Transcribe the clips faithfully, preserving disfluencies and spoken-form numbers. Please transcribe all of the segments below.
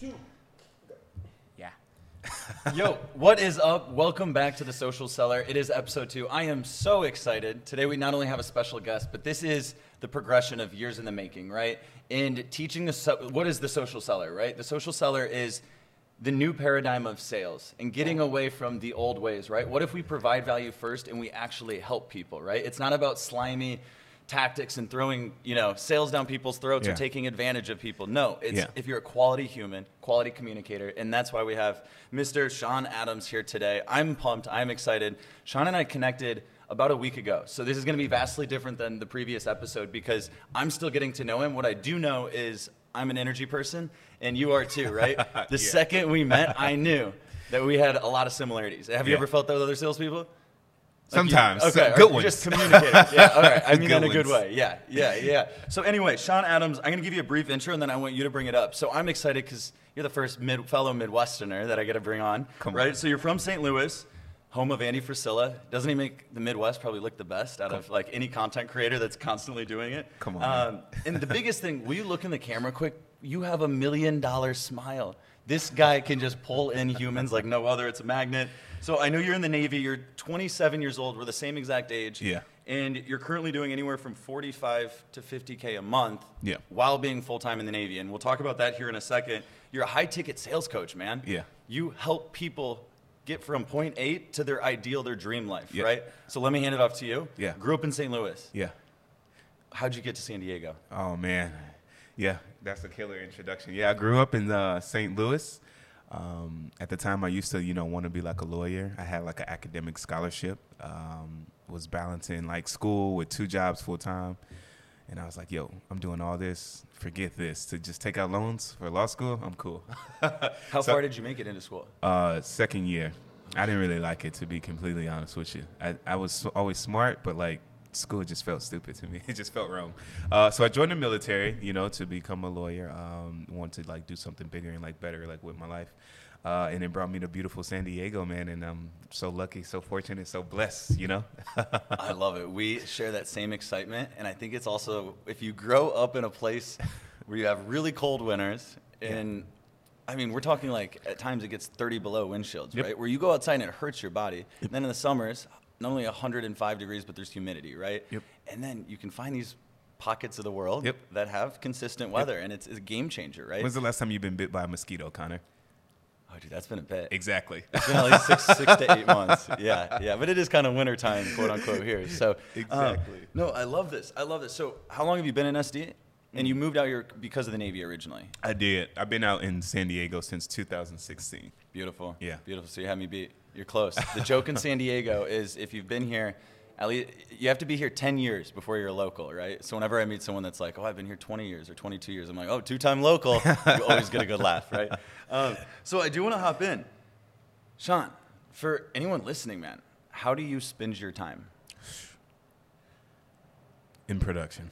two. Yeah. Yo, what is up? Welcome back to The Social Seller. It is episode two. I am so excited. Today we not only have a special guest, but this is the progression of years in the making, right? And teaching the so- what is The Social Seller, right? The Social Seller is the new paradigm of sales and getting away from the old ways, right? What if we provide value first and we actually help people, right? It's not about slimy tactics and throwing, you know, sales down people's throats yeah. or taking advantage of people. No, it's yeah. if you're a quality human, quality communicator, and that's why we have Mister Sean Adams here today. I'm pumped. I'm excited. Sean and I connected about a week ago, so this is going to be vastly different than the previous episode because I'm still getting to know him. What I do know is I'm an energy person, and you are too, right? The yeah. second we met, I knew that we had a lot of similarities. Have yeah. you ever felt that with other salespeople? Like Sometimes. You, okay. Good ones. Just communicate. Yeah. All right. I mean, in a good way. Yeah. Yeah. Yeah. So anyway, Sean Adams, I'm going to give you a brief intro and then I want you to bring it up. So I'm excited because you're the first mid, fellow Midwesterner that I get to bring on. Come right. On. So you're from Saint Louis, home of Andy Frisella. Doesn't he make the Midwest probably look the best out Come. of like any content creator that's constantly doing it? Come on. Um, and the biggest thing, will you look in the camera quick? You have a million dollar smile. This guy can just pull in humans like no other. It's a magnet. So I know you're in the Navy, you're twenty-seven years old, we're the same exact age, yeah. and you're currently doing anywhere from forty-five to fifty K a month yeah. while being full-time in the Navy, and we'll talk about that here in a second. You're a high-ticket sales coach, man. Yeah. You help people get from point A to their ideal, their dream life, yeah. right? So let me hand it off to you. Yeah. Grew up in Saint Louis. Yeah. How'd you get to San Diego? Oh, man. Yeah, that's a killer introduction. Yeah, I grew up in uh, Saint Louis. Um, at the time, I used to, you know, want to be like a lawyer. I had like an academic scholarship, um, was balancing like school with two jobs full time. And I was like, yo, I'm doing all this. Forget this. To just take out loans for law school, I'm cool. How so, far did you make it into school? Uh, second year. I didn't really like it, to be completely honest with you. I, I was always smart, but like school just felt stupid to me. It just felt wrong. Uh, so I joined the military, you know, to become a lawyer. Um, wanted to like do something bigger and like better, like with my life. Uh, and it brought me to beautiful San Diego, man. And I'm so lucky, so fortunate, so blessed, you know? I love it. We share that same excitement. And I think it's also, if you grow up in a place where you have really cold winters and yeah. I mean, we're talking like at times it gets thirty below windshields, yep. right? Where you go outside and it hurts your body. Yep. Then in the summers, not only one hundred five degrees, but there's humidity, right? Yep. And then you can find these pockets of the world yep. that have consistent weather, yep. and it's, it's a game changer, right? When's the last time you've been bit by a mosquito, Connor? Oh, dude, that's been a bit. Exactly. It's been at least six, six to eight months. Yeah, yeah. But it is kind of wintertime, quote unquote, here. So exactly. Um, no, I love this. I love this. So how long have you been in S D? And you moved out here because of the Navy originally. I did. I've been out in San Diego since two thousand sixteen. Beautiful. Yeah. Beautiful. So you had me beat. You're close. The joke in San Diego is if you've been here, at least you have to be here ten years before you're a local, right? So whenever I meet someone that's like, oh, I've been here twenty years or twenty-two years, I'm like, oh, two-time local. You always get a good laugh, right? Um, so I do want to hop in. Sean, for anyone listening, man, how do you spend your time? In production.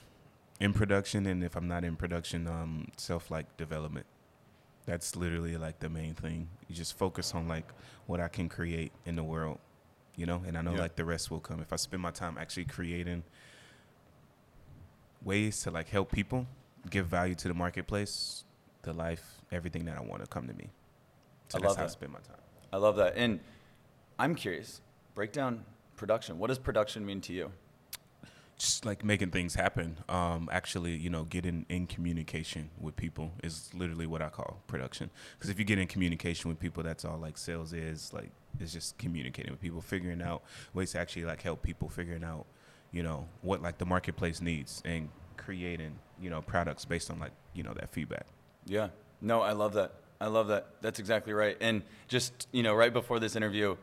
In production, and if I'm not in production, um, self-like development. That's literally like the main thing. You just focus on like what I can create in the world, you know? And I know yeah. like the rest will come. If I spend my time actually creating ways to like help people, give value to the marketplace, the life, everything that I want to come to me. So I that's love how that. I spend my time. I love that. And I'm curious, break down production. What does production mean to you? Just like making things happen, um, actually, you know, getting in communication with people is literally what I call production. Because if you get in communication with people, that's all like sales is. Like, it's just communicating with people, figuring out ways to actually like help people, figuring out, you know, what like the marketplace needs and creating, you know, products based on like, you know, that feedback. Yeah. No, I love that. I love that. That's exactly right. And just, you know, right before this interview,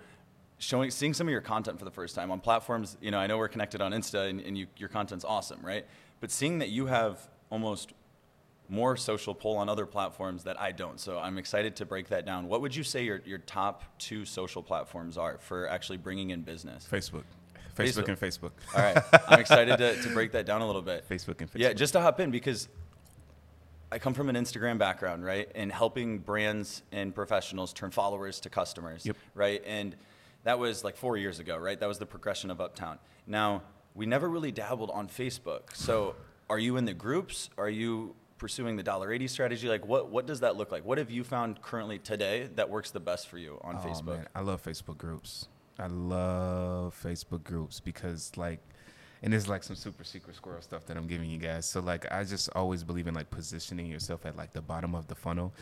Showing, seeing some of your content for the first time on platforms, you know, I know we're connected on Insta and, and you, your content's awesome, right? But seeing that you have almost more social pull on other platforms that I don't. So I'm excited to break that down. What would you say your, your top two social platforms are for actually bringing in business? Facebook. Facebook, Facebook. and Facebook. All right. I'm excited to, to break that down a little bit. Facebook and Facebook. Yeah, just to hop in because I come from an Instagram background, right? And helping brands and professionals turn followers to customers, yep. right? And that was like four years ago, right? That was the progression of Uptown. Now, we never really dabbled on Facebook. So are you in the groups? Are you pursuing the dollar eighty strategy? Like, what, what does that look like? What have you found currently today that works the best for you on oh, Facebook? Man, I love Facebook groups. I love Facebook groups because, like, and it's like some super secret squirrel stuff that I'm giving you guys. So, like, I just always believe in, like, positioning yourself at, like, the bottom of the funnel.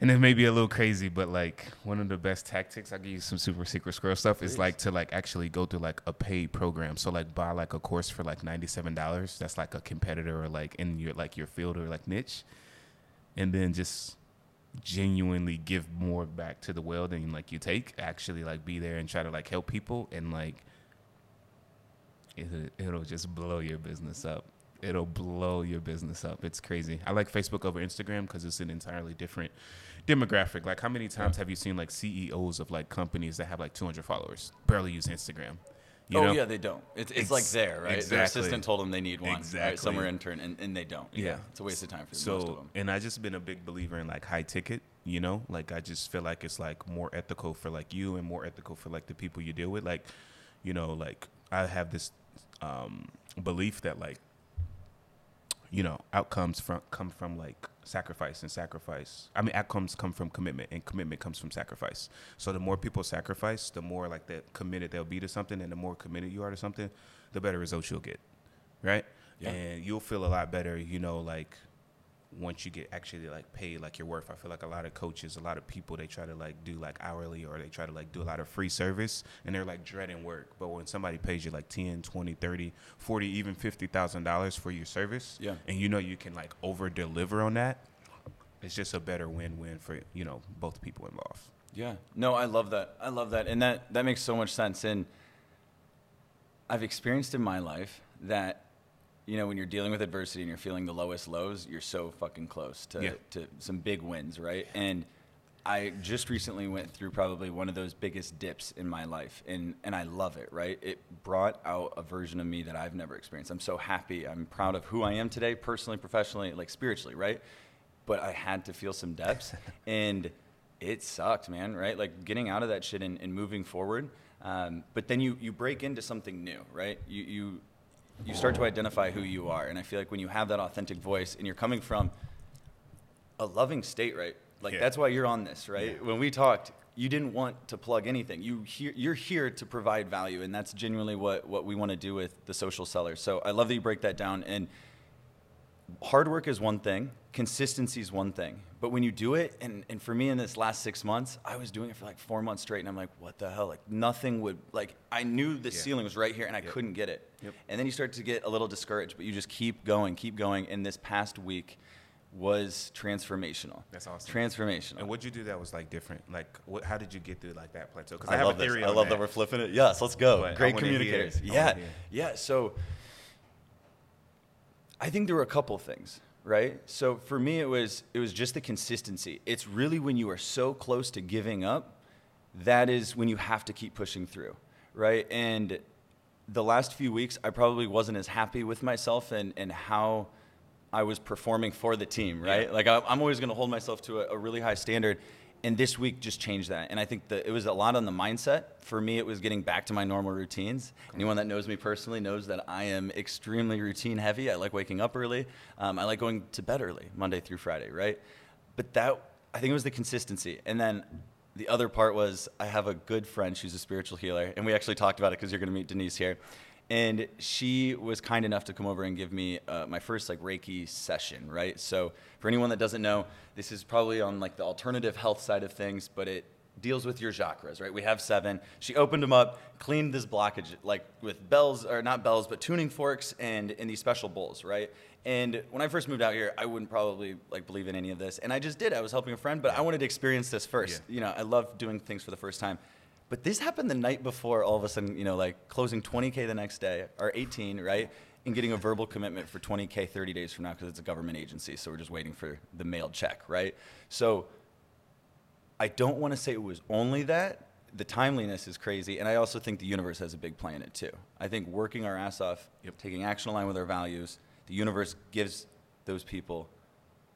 And it may be a little crazy, but, like, one of the best tactics, I'll give you some super secret squirrel stuff, is, like, to, like, actually go through, like, a paid program. So, like, buy, like, a course for, like, ninety-seven dollars. That's, like, a competitor or, like, in your, like, your field or, like, niche. And then just genuinely give more back to the world than, like, you take. Actually, like, be there and try to, like, help people. And, like, it, it'll just blow your business up. It'll blow your business up. It's crazy. I like Facebook over Instagram because it's an entirely different demographic. Like, how many times have you seen, like, C E Os of, like, companies that have, like, two hundred followers barely use Instagram? You oh, know? Yeah, they don't. It's, it's Ex- like there, right? Exactly. Their assistant told them they need one. Exactly. Right? Somewhere intern, and, and they don't. Yeah. yeah. It's a waste of time for so, most of them. And I've just been a big believer in, like, high ticket, you know? Like, I just feel like it's, like, more ethical for, like, you and more ethical for, like, the people you deal with. Like, you know, like, I have this um, belief that, like, you know, outcomes from, come from, like, sacrifice and sacrifice. I mean, outcomes come from commitment, and commitment comes from sacrifice. So the more people sacrifice, the more, like, that committed they'll be to something, and the more committed you are to something, the better results you'll get, right? Yeah. And you'll feel a lot better, you know, like, once you get actually, like, paid, like, your worth. I feel like a lot of coaches, a lot of people, they try to, like, do, like, hourly, or they try to, like, do a lot of free service, and they're, like, dreading work. But when somebody pays you, like, ten, twenty, thirty, forty, even fifty thousand dollars for your service, yeah, and you know you can, like, over-deliver on that, it's just a better win-win for, you know, both people involved. Yeah. No, I love that. I love that. And that, that makes so much sense. And I've experienced in my life that, you know, when you're dealing with adversity and you're feeling the lowest lows, you're so fucking close to, yeah. to some big wins, right? And I just recently went through probably one of those biggest dips in my life, and, and I love it, right? It brought out a version of me that I've never experienced. I'm so happy. I'm proud of who I am today, personally, professionally, like, spiritually, right? But I had to feel some depths, and it sucked, man, right? Like, getting out of that shit and, and moving forward. Um, but then you, you break into something new, right? You you... You start to identify who you are. And I feel like when you have that authentic voice and you're coming from a loving state, right? Like, yeah. that's why you're on this, right? Yeah. When we talked, you didn't want to plug anything. You he- you're here to provide value. And that's genuinely what, what we want to do with The Social Seller. So I love that you break that down. And hard work is one thing. Consistency is one thing. But when you do it, and, and for me in this last six months, I was doing it for like four months straight. And I'm like, what the hell? Like, nothing would, like, I knew the yeah. ceiling was right here and I yep. couldn't get it. Yep. And then you start to get a little discouraged, but you just keep going, keep going. And this past week was transformational. That's awesome. Transformational. And what'd you do that was, like, different? Like, what, how did you get through, like, that plateau? Because I, I have love a theory this. I love that. that we're flipping it. Yes, let's go. But great communicators. Yeah. Yeah. So I think there were a couple things, right? So for me, it was it was just the consistency. It's really when you are so close to giving up, that is when you have to keep pushing through, right? And the last few weeks, I probably wasn't as happy with myself and, and how I was performing for the team, right? Yeah. Like, I, I'm always going to hold myself to a, a really high standard. And this week just changed that. And I think that it was a lot on the mindset. For me, it was getting back to my normal routines. Anyone that knows me personally knows that I am extremely routine heavy. I like waking up early. Um, I like going to bed early, Monday through Friday, right? But that, I think it was the consistency. And then the other part was, I have a good friend, she's a spiritual healer. And we actually talked about it because you're going to meet Denise here. And she was kind enough to come over and give me uh, my first, like, Reiki session, right? So for anyone that doesn't know, this is probably on, like, the alternative health side of things, but it deals with your chakras, right? We have seven. She opened them up, cleaned this blockage, like, with bells, or not bells, but tuning forks and in these special bowls, right? And when I first moved out here, I wouldn't probably, like, believe in any of this. And I just did. I was helping a friend, but yeah. I wanted to experience this first. Yeah. You know, I love doing things for the first time. But this happened the night before, all of a sudden, you know, like, closing twenty K the next day, or eighteen, right? And getting a verbal commitment for twenty K thirty days from now, because it's a government agency, so we're just waiting for the mailed check, right? So I don't want to say it was only that. The timeliness is crazy, and I also think the universe has a big play in it, too. I think working our ass off, yep. taking action aligned with our values, the universe gives those people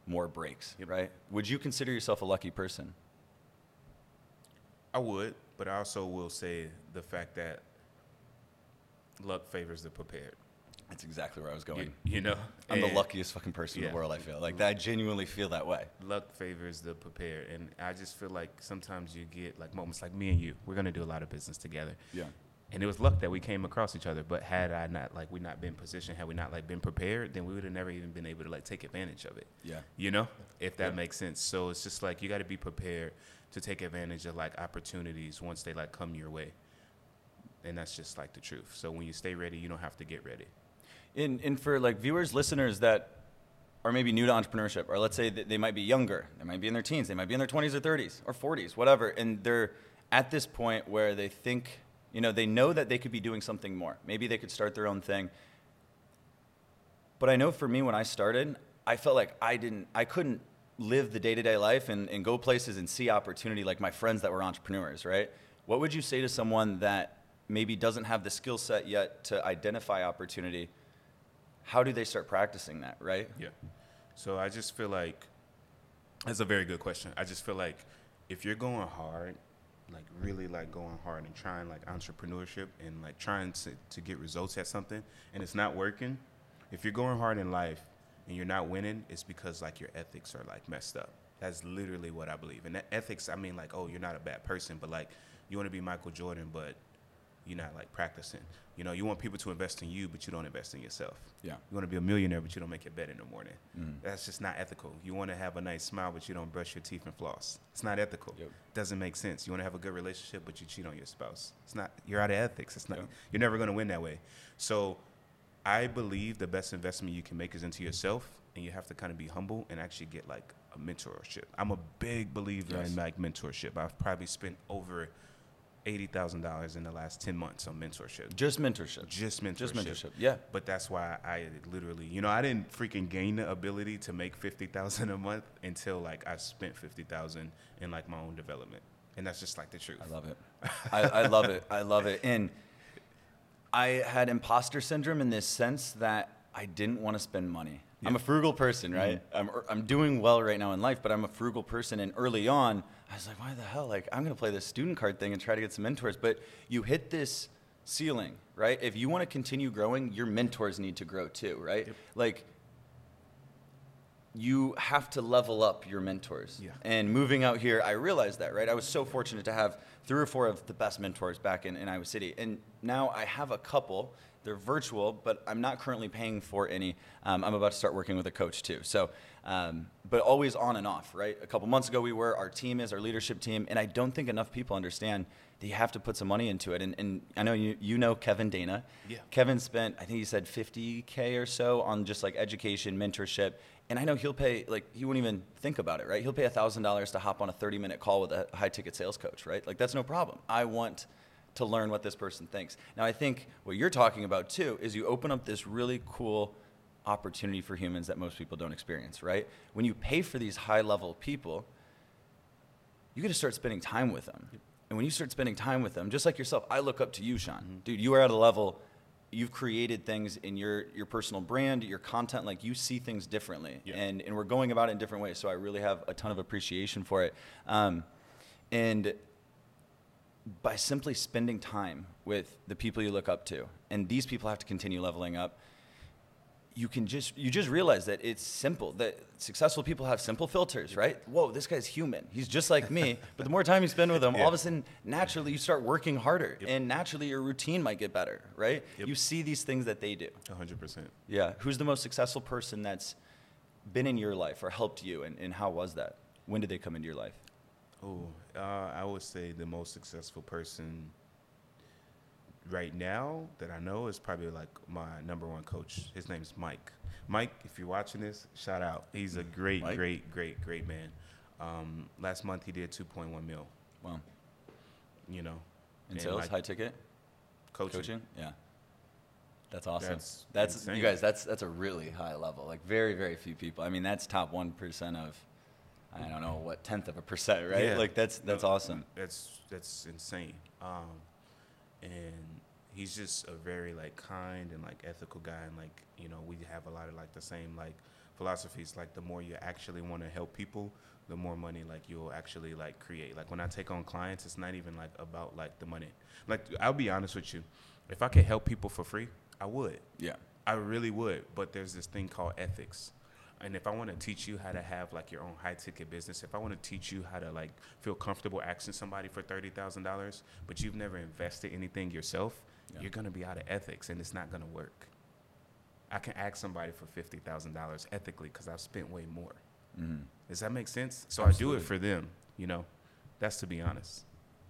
more breaks, yep. right? Would you consider yourself a lucky person? I would. But I also will say the fact that luck favors the prepared. That's exactly where I was going. You, you know? I'm and, the luckiest fucking person yeah. in the world, I feel. Like, I genuinely feel that way. Luck favors the prepared. And I just feel like sometimes you get, like, moments like me and you. We're going to do a lot of business together. Yeah. And it was luck that we came across each other. But had I not, like, we not been positioned, had we not, like, been prepared, then we would have never even been able to, like, take advantage of it. Yeah. You know? If that yeah. makes sense. So it's just, like, you got to be prepared to take advantage of, like, opportunities once they, like, come your way. And that's just, like, the truth. So when you stay ready, you don't have to get ready. And, and for like viewers, listeners that are maybe new to entrepreneurship, or let's say that they might be younger, they might be in their teens, they might be in their twenties or thirties or forties, whatever, and they're at this point where they think, you know, they know that they could be doing something more. Maybe they could start their own thing. But I know for me, when I started, I felt like I didn't, I couldn't live the day-to-day life and, and go places and see opportunity like my friends that were entrepreneurs, right? What would you say to someone that maybe doesn't have the skill set yet to identify opportunity? How do they start practicing that, right? Yeah. So I just feel like that's a very good question. I just feel like if you're going hard, like really like going hard and trying like entrepreneurship and like trying to, to get results at something and it's not working, if you're going hard in life and you're not winning, it's because like your ethics are like messed up. That's literally what I believe. And that ethics, I mean like, oh, you're not a bad person, but like you want to be Michael Jordan, but you're not like practicing. You know, you want people to invest in you, but you don't invest in yourself. Yeah. You want to be a millionaire, but you don't make your bed in the morning. Mm. That's just not ethical. You want to have a nice smile, but you don't brush your teeth and floss. It's not ethical. Yep. It doesn't make sense. You want to have a good relationship, but you cheat on your spouse. It's not, you're out of ethics. It's not, yep. You're never going to win that way. So I believe the best investment you can make is into yourself, and you have to kind of be humble and actually get like a mentorship. I'm a big believer yes. in like mentorship. I've probably spent over eighty thousand dollars in the last ten months on mentorship. Just mentorship. Just mentorship. Just mentorship, yeah. But that's why I literally, you know, I didn't freaking gain the ability to make fifty thousand dollars a month until, like, I spent fifty thousand dollars in, like, my own development. And that's just, like, the truth. I love it. I, I love it. I love it. And I had imposter syndrome in this sense that I didn't want to spend money. Yeah. I'm a frugal person, right? Mm-hmm. I'm I'm doing well right now in life, but I'm a frugal person. And early on, I was like, why the hell? Like, I'm going to play this student card thing and try to get some mentors. But you hit this ceiling, right? If you want to continue growing, your mentors need to grow too, right? Yep. Like, you have to level up your mentors. Yeah. And moving out here, I realized that, right? I was so fortunate to have three or four of the best mentors back in, in Iowa City. And now I have a couple. They're virtual, but I'm not currently paying for any. Um, I'm about to start working with a coach too. So, um, but always on and off, right? A couple months ago we were, our team is, our leadership team, and I don't think enough people understand that you have to put some money into it. And, and I know you you know Kevin Dana. Yeah. Kevin spent, I think he said fifty K or so on just like education, mentorship. And I know he'll pay, like he won't even think about it, right? He'll pay one thousand dollars to hop on a thirty minute call with a high ticket sales coach, right? Like that's no problem. I want to learn what this person thinks. Now, I think what you're talking about too is you open up this really cool opportunity for humans that most people don't experience, right? When you pay for these high level people, you get to start spending time with them. Yep. And when you start spending time with them, just like yourself, I look up to you, Sean. Mm-hmm. Dude, you are at a level, you've created things in your, your personal brand, your content, like you see things differently. Yep. And, and we're going about it in different ways. So I really have a ton of appreciation for it. Um, and by simply spending time with the people you look up to, and these people have to continue leveling up, you can just you just realize that it's simple, that successful people have simple filters, right? Whoa, this guy's human. He's just like me. But the more time you spend with him, yeah. all of a sudden, naturally, you start working harder. Yep. And naturally, your routine might get better, right? Yep. You see these things that they do. one hundred percent. Yeah. Who's the most successful person that's been in your life or helped you, and, and how was that? When did they come into your life? Oh, uh, I would say the most successful person right now that I know is probably like my number one coach. His name is Mike. Mike, if you're watching this, shout out. He's a great, Mike? great, great, great man. Um, last month he did two point one mil. Wow. You know. In sales, like high ticket? Coaching. Coaching? Yeah. That's awesome. That's, that's you guys, that's that's a really high level. Like very, very few people. I mean, that's top one percent of I don't know what tenth of a percent, right? Yeah. Like that's that's no, awesome. That's that's insane. Um, and he's just a very like kind and like ethical guy, and like you know we have a lot of like the same like philosophies. Like the more you actually want to help people, the more money like you'll actually like create. Like when I take on clients, it's not even like about like the money. Like I'll be honest with you, if I could help people for free, I would. Yeah. I really would, but there's this thing called ethics. And if I want to teach you how to have like your own high ticket business, if I want to teach you how to like feel comfortable asking somebody for thirty thousand dollars, but you've never invested anything yourself, yeah. you're going to be out of ethics and it's not going to work. I can ask somebody for fifty thousand dollars ethically because I've spent way more. Mm-hmm. Does that make sense? So absolutely. I do it for them, you know, that's to be honest.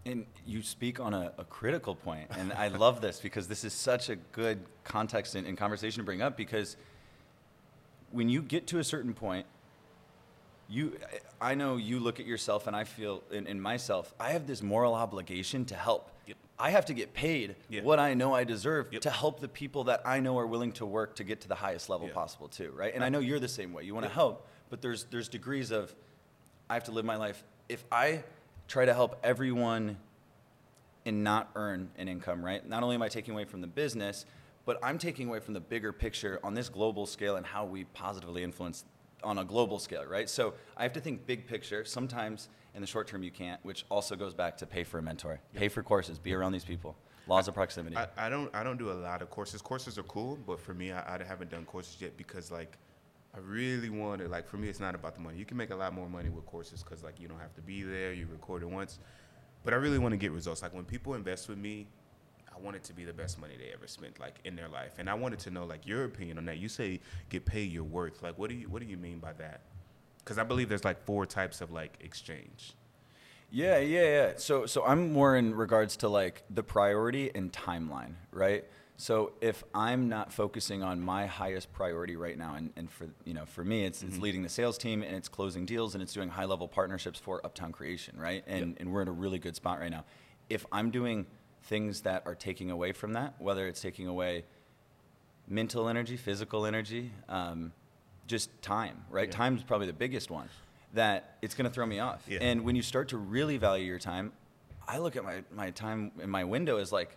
And you speak on a, a critical point, and I love this because this is such a good context and, and conversation to bring up, because when you get to a certain point, you, I know you look at yourself, and I feel in, in myself, I have this moral obligation to help. Yep. I have to get paid yep. what I know I deserve yep. to help the people that I know are willing to work to get to the highest level yep. possible too, right? And right. I know you're the same way. You want to yep. help, but there's there's degrees of I have to live my life. If I try to help everyone and not earn an income, right? Not only am I taking away from the business, but I'm taking away from the bigger picture on this global scale and how we positively influence on a global scale, right? So I have to think big picture. Sometimes in the short term you can't, which also goes back to pay for a mentor, yep. pay for courses, be around these people, laws I, of proximity. I, I don't I don't do a lot of courses. Courses are cool, but for me, I, I haven't done courses yet because like I really wanted, like for me, it's not about the money. You can make a lot more money with courses because like you don't have to be there, you record it once. But I really want to get results. Like when people invest with me, I want it to be the best money they ever spent, like in their life. And I wanted to know, like, your opinion on that. You say get paid your worth. Like, what do you what do you mean by that? Because I believe there's like four types of like exchange. Yeah, yeah, yeah. So, so I'm more in regards to like the priority and timeline, right? So if I'm not focusing on my highest priority right now, and, and for you know, for me, it's mm-hmm. it's leading the sales team and it's closing deals and it's doing high level partnerships for Uptown Creation, right? And yep. and we're in a really good spot right now. If I'm doing things that are taking away from that, whether it's taking away mental energy, physical energy, um, just time, right? Yeah. Time's probably the biggest one that it's gonna throw me off. Yeah. And when you start to really value your time, I look at my, my time in my window as like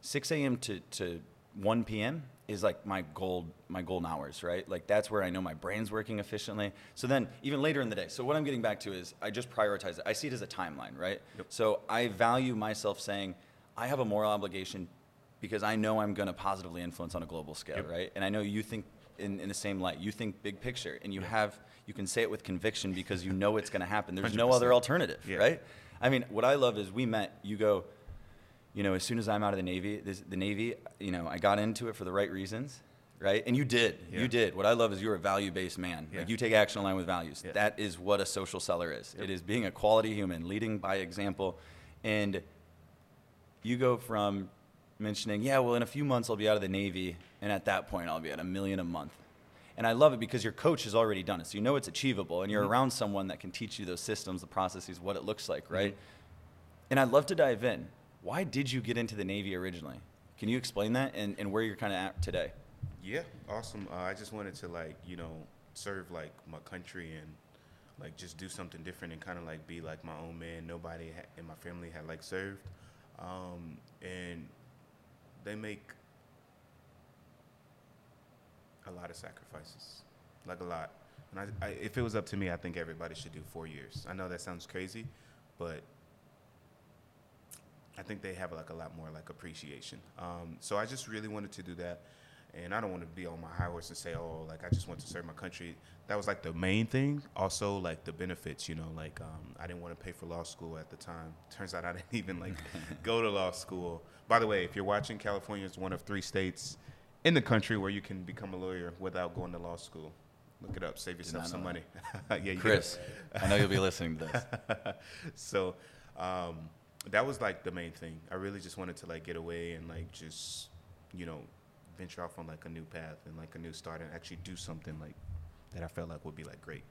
six a.m. to, to one p.m. is like my gold my golden hours, right? Like that's where I know my brain's working efficiently. So then even later in the day, so what I'm getting back to is I just prioritize it. I see it as a timeline, right? Yep. So I value myself saying I have a moral obligation because I know I'm gonna positively influence on a global scale, yep. right? And I know you think in, in the same light, you think big picture and you yep. have, you can say it with conviction because you know it's gonna happen. There's one hundred percent no other alternative, yeah. right? I mean, what I love is we met, you go, you know, as soon as I'm out of the Navy, this, the Navy, you know, I got into it for the right reasons, right? And you did, yeah. you did. What I love is you're a value-based man. Yeah. Like you take action in line with values. Yeah. That is what a social seller is. Yep. It is being a quality human, leading by example. And you go from mentioning, yeah, well, in a few months I'll be out of the Navy, and at that point I'll be at a million a month. And I love it because your coach has already done it. So you know it's achievable, and you're mm-hmm. around someone that can teach you those systems, the processes, what it looks like, right? Mm-hmm. And I'd love to dive in. Why did you get into the Navy originally? Can you explain that and, and where you're kind of at today? Yeah, awesome. Uh, I just wanted to, like, you know, serve, like, my country and, like, just do something different and kind of, like, be, like, my own man. Nobody ha- in my family had, like, served. Um, and they make a lot of sacrifices, like, a lot. And I, I, if it was up to me, I think everybody should do four years. I know that sounds crazy, but I think they have like a lot more like appreciation. Um, so I just really wanted to do that. And I don't want to be on my high horse and say, oh, like I just want to serve my country. That was like the main thing. Also like the benefits, you know, like um, I didn't want to pay for law school at the time. Turns out I didn't even like go to law school. By the way, if you're watching, California is one of three states in the country where you can become a lawyer without going to law school. Look it up, save yourself some money. yeah, Chris, I know you'll be listening to this. so, um, That was like the main thing. I really just wanted to like get away and like just, you know, venture off on like a new path and like a new start and actually do something like that I felt like would be like great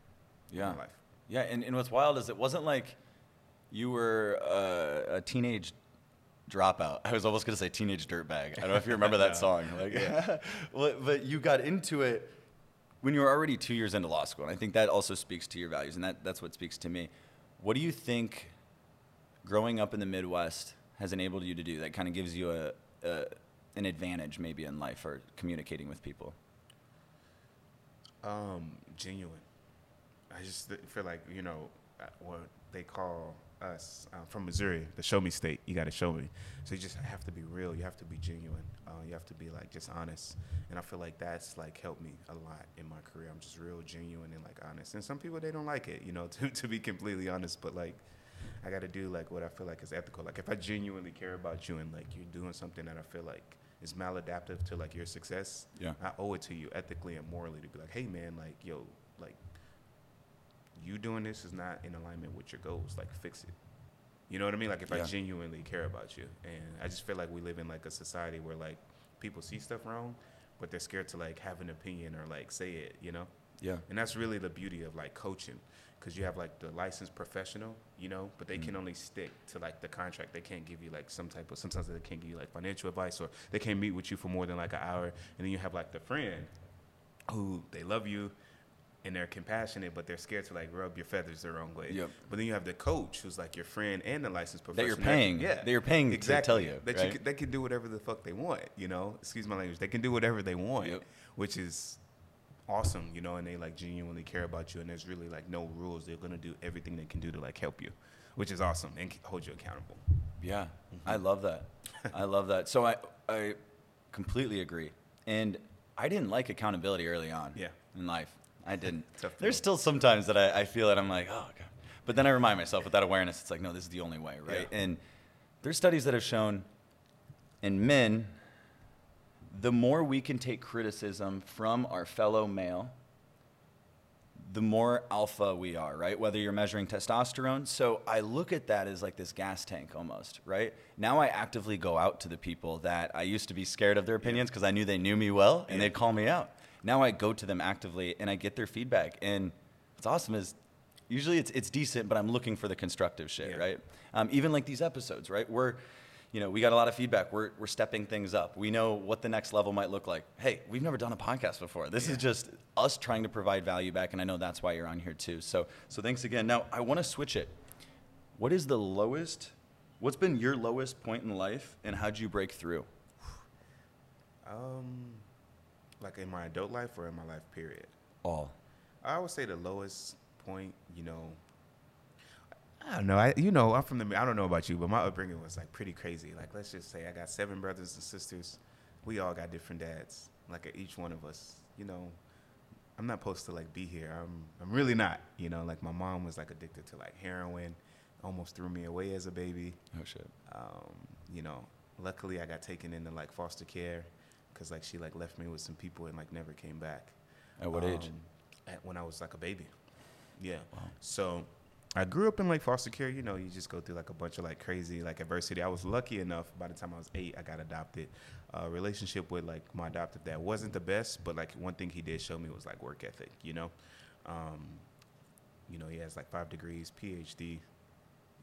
yeah. in my life. Yeah, and, and what's wild is it wasn't like you were uh, a teenage dropout. I was almost going to say teenage dirtbag. I don't know if you remember that no. song. Like, yeah. well, but you got into it when you were already two years into law school. And I think that also speaks to your values and that, that's what speaks to me. What do you think growing up in the Midwest has enabled you to do that kind of gives you a, a an advantage maybe in life or communicating with people? Um, genuine. I just feel like, you know, well, they call us uh, from Missouri, the show me state. You got to show me. So you just have to be real. You have to be genuine. Uh, you have to be like just honest. And I feel like that's like helped me a lot in my career. I'm just real genuine and like honest. And some people, they don't like it, you know, to, to be completely honest. But like, I got to do like what I feel like is ethical. Like if I genuinely care about you and like you're doing something that I feel like is maladaptive to like your success, yeah. I owe it to you ethically and morally to be like, hey man, like, yo, like you doing this is not in alignment with your goals. Like fix it. You know what I mean? Like if yeah. I genuinely care about you. And I just feel like we live in like a society where like people see stuff wrong, but they're scared to like have an opinion or like say it, you know? Yeah. And that's really the beauty of like coaching. Because you have like the licensed professional, you know, but they mm. can only stick to like the contract. They can't give you like some type of, sometimes they can't give you like financial advice, or they can't meet with you for more than like an hour. And then you have like the friend who they love you and they're compassionate, but they're scared to like rub your feathers the wrong way. Yep. But then you have the coach who's like your friend and the licensed professional. That you're paying. Yeah. That you're paying exactly. to tell you. That right? you can, they can do whatever the fuck they want, you know, excuse my language. They can do whatever they want, yep. which is awesome, you know, and they like genuinely care about you, and there's really like no rules. They're gonna do everything they can do to like help you, which is awesome, and hold you accountable. Yeah, mm-hmm. I love that. I love that. So I I completely agree. And I didn't like accountability early on. Yeah. In life, I didn't. Tough There's still sometimes that I, I feel that I'm like, oh god, but then I remind myself with that awareness, it's like, no, this is the only way, right? Yeah. And there's studies that have shown in men, the more we can take criticism from our fellow male, the more alpha we are, right? Whether you're measuring testosterone. So I look at that as like this gas tank almost, right? Now I actively go out to the people that I used to be scared of their opinions because I knew they knew me well and they'd call me out. Now I go to them actively and I get their feedback. And what's awesome is usually it's it's decent, but I'm looking for the constructive shit, yeah. right? Um, even like these episodes, right? We're You know, we got a lot of feedback. We're we're stepping things up. We know what the next level might look like. Hey, we've never done a podcast before. This yeah. is just us trying to provide value back, and I know that's why you're on here too. So so thanks again. Now, I want to switch it. What is the lowest, what's been your lowest point in life, and how'd you break through? Um, like in my adult life or in my life period? All. I would say the lowest point, you know, I don't know. I, you know, I'm from the, I don't know about you, but my upbringing was like pretty crazy. Like, let's just say I got seven brothers and sisters. We all got different dads, like each one of us, you know, I'm not supposed to like be here. I'm, I'm really not, you know, like my mom was like addicted to like heroin, almost threw me away as a baby. Oh shit. Um, you know, luckily I got taken into like foster care because like she like left me with some people and like never came back. At what um, age? At, when I was like a baby. Yeah. Wow. So I grew up in like foster care, you know, you just go through like a bunch of like crazy like adversity. I was lucky enough by the time I was eight, I got adopted. Uh, relationship with like my adoptive dad wasn't the best, but like one thing he did show me was like work ethic, you know? Um, you know, he has like five degrees, P H D,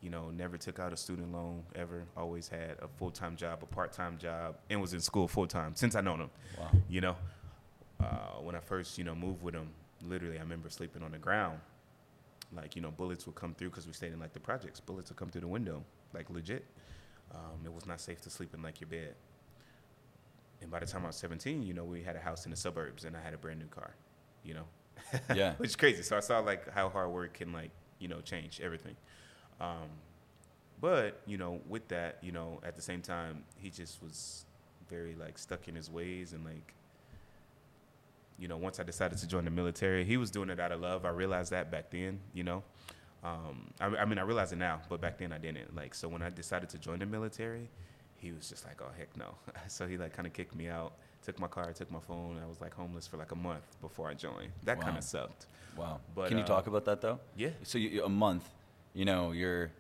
you know, never took out a student loan ever, always had a full-time job, a part-time job, and was in school full-time since I known him, wow. you know? Uh, when I first, you know, moved with him, literally I remember sleeping on the ground. Like, you know, bullets would come through because we stayed in, like, the projects. Bullets would come through the window, like, legit. Um, it was not safe to sleep in, like, your bed. And by the time I was seventeen, you know, we had a house in the suburbs, and I had a brand-new car, you know? Yeah. Which is crazy. So I saw, like, how hard work can, like, you know, change everything. Um, but, you know, with that, you know, at the same time, he just was very, like, stuck in his ways and, like, you know, once I decided to join the military, he was doing it out of love. I realized that back then, you know. Um, I, I mean, I realize it now, but back then I didn't. Like, so when I decided to join the military, he was just like, oh, heck no. So he, like, kind of kicked me out, took my car, took my phone. I was, like, homeless for, like, a month before I joined. That wow. kind of sucked. Wow. But, Can you uh, talk about that, though? Yeah. So you, a month, you know, you're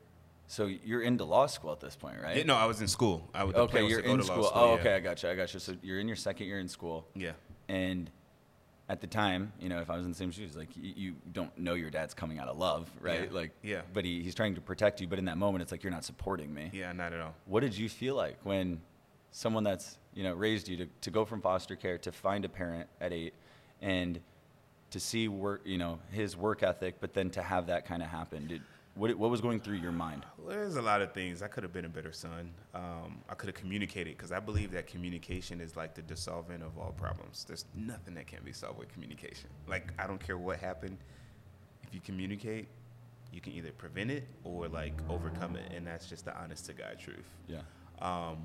So you're into law school at this point, right? Yeah, no, I was in school. I was, okay, you're was in school. school. Oh, yeah. Okay, I got you. I got you. So you're in your second year in school. Yeah. And at the time, you know, if I was in the same shoes, like, you, you don't know your dad's coming out of love, right? Yeah. Like, yeah. But he, he's trying to protect you. But in that moment, it's like, you're not supporting me. Yeah, not at all. What did you feel like when someone that's, you know, raised you to, to go from foster care to find a parent at eight and to see work, you know, his work ethic, but then to have that kind of happen? Did, what what was going through your mind? Well, there's a lot of things. I could have been a better son. Um, I could have communicated, because I believe that communication is like the dissolvent of all problems. There's nothing that can be solved with communication. Like, I don't care what happened. If you communicate, you can either prevent it or like overcome it, and that's just the honest to God truth. Yeah. Um,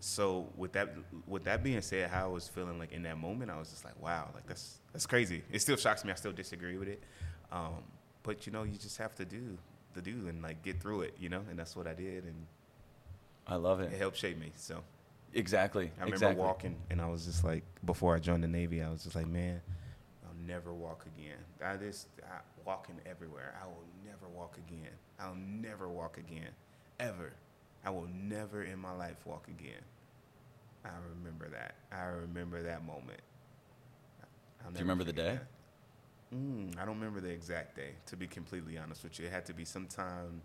so with that, with that being said, how I was feeling like in that moment, I was just like, wow, like that's that's crazy. It still shocks me. I still disagree with it, um, but you know, you just have to do the do and like get through it, you know. And that's what I did, and I love it. It helped shape me. So exactly. I remember exactly. walking, and I was just like, before I joined the Navy, I was just like, man, I'll never walk again. I just I, walking everywhere. I will never walk again. I'll never walk again, ever. I will never in my life walk again. I remember that. I remember that moment. I'll Do you remember the day? Mm, I don't remember the exact day, to be completely honest with you. It had to be sometime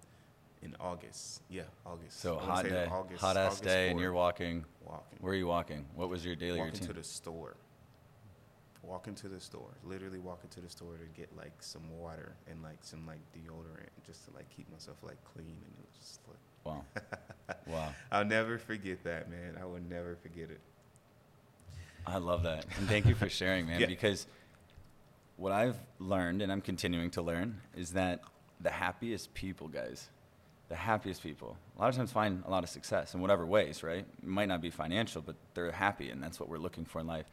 in August. Yeah, August. So hot day, August, hot ass day, and you're walking. Walking. Where are you walking? What was your daily walking routine? Walking to the store. Walking to the store. Literally walking to the store to get like some water and like some like deodorant, just to like keep myself like clean. And it was just like. Wow. Wow. I'll never forget that, man. I will never forget it. I love that. And thank you for sharing, man, yeah. because what I've learned, and I'm continuing to learn, is that the happiest people, guys, the happiest people, a lot of times find a lot of success in whatever ways, right? It might not be financial, but they're happy, and that's what we're looking for in life.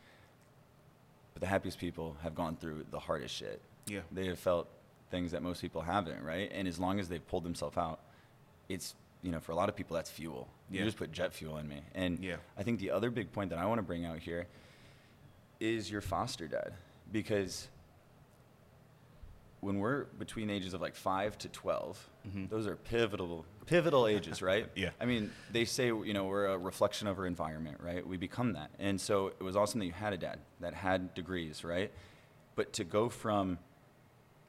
But the happiest people have gone through the hardest shit. Yeah. They have felt things that most people haven't, right? And as long as they've pulled themselves out, it's... you know, for a lot of people, that's fuel. Yeah. You just put jet fuel in me. And yeah. I think the other big point that I want to bring out here is your foster dad. Because when we're between ages of like five to twelve, mm-hmm. those are pivotal, pivotal ages, right? Yeah. I mean, they say, you know, we're a reflection of our environment, right? We become that. And so it was awesome that you had a dad that had degrees, right? But to go from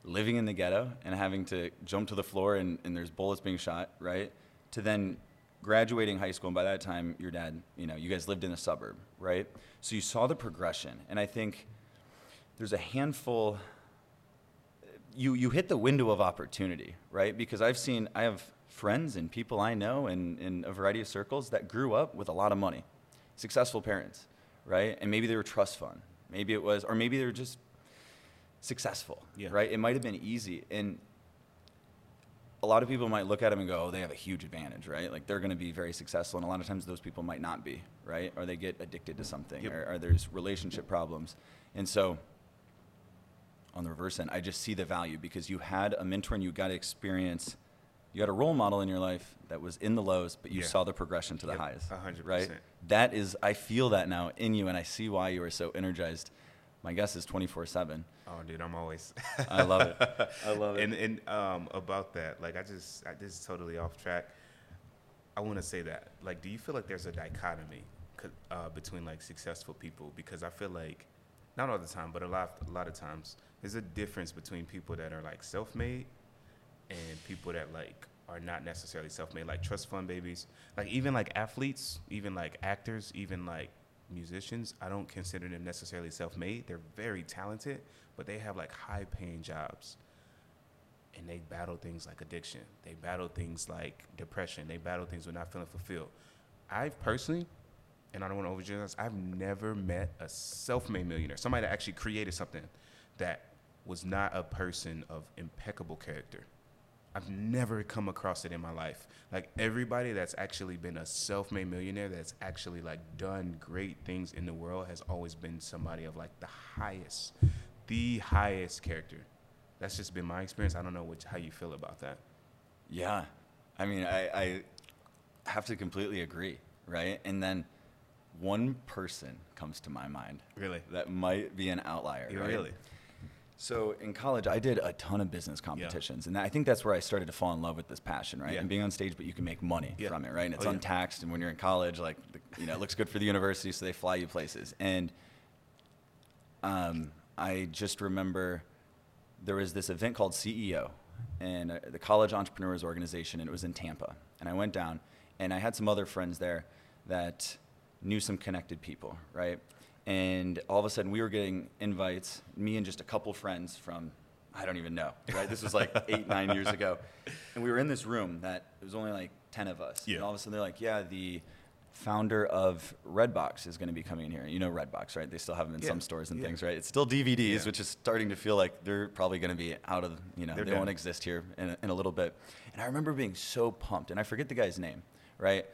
living in the ghetto and having to jump to the floor and, and there's bullets being shot, right? To then graduating high school, and by that time, your dad, you know, you guys lived in a suburb, right? So you saw the progression, and I think there's a handful, you you hit the window of opportunity, right? Because I've seen, I have friends and people I know in, in a variety of circles that grew up with a lot of money, successful parents, right? And maybe they were trust fund, maybe it was, or maybe they were just successful, yeah. right? It might have been easy, and a lot of people might look at them and go, oh, they have a huge advantage, right? Like, they're going to be very successful. And a lot of times those people might not be, right? Or they get addicted to something, yep. or, or there's relationship problems. And so on the reverse end, I just see the value, because you had a mentor and you got to experience, you had a role model in your life that was in the lows, but you yeah. saw the progression to the yep. highs, one hundred percent. Right? That is, I feel that now in you, and I see why you are so energized. My guess is twenty-four seven. Oh, dude, I'm always. I love it. I love it. And and um, about that, like, I just, I, this is totally off track. I want to say that, like, do you feel like there's a dichotomy uh, between, like, successful people? Because I feel like, not all the time, but a lot, a lot of times, there's a difference between people that are, like, self-made and people that, like, are not necessarily self-made, like trust fund babies. Like, even, like, athletes, even, like, actors, even, like, musicians, I don't consider them necessarily self-made. They're very talented, but they have like high-paying jobs, and they battle things like addiction. They battle things like depression. They battle things with not feeling fulfilled. I've personally, and I don't want to overgeneralize, I've never met a self-made millionaire, somebody that actually created something that was not a person of impeccable character. I've never come across it in my life. Like, everybody that's actually been a self-made millionaire that's actually like done great things in the world has always been somebody of like the highest, the highest character. That's just been my experience. I don't know what, how you feel about that. Yeah. I mean, I, I have to completely agree, right? And then one person comes to my mind. Really? That might be an outlier. Yeah, right? Really? So in college, I did a ton of business competitions, yeah. and I think that's where I started to fall in love with this passion, right? Yeah. And being on stage, but you can make money yeah. from it, right? And it's oh, untaxed, yeah. and when you're in college, like, you know, it looks good for the university, so they fly you places. And um, I just remember there was this event called C E O, and uh, the College Entrepreneurs Organization, and it was in Tampa. And I went down, and I had some other friends there that knew some connected people, right? And all of a sudden, we were getting invites, me and just a couple friends from, I don't even know, right? This was like eight, nine years ago. And we were in this room that it was only like ten of us. Yeah. And all of a sudden, they're like, yeah, the founder of Redbox is going to be coming in here. You know Redbox, right? They still have them in yeah. some stores and yeah. things, right? It's still D V Ds, yeah. which is starting to feel like they're probably going to be out of, you know, they're they done. won't exist here in a, in a little bit. And I remember being so pumped, and I forget the guy's name, right?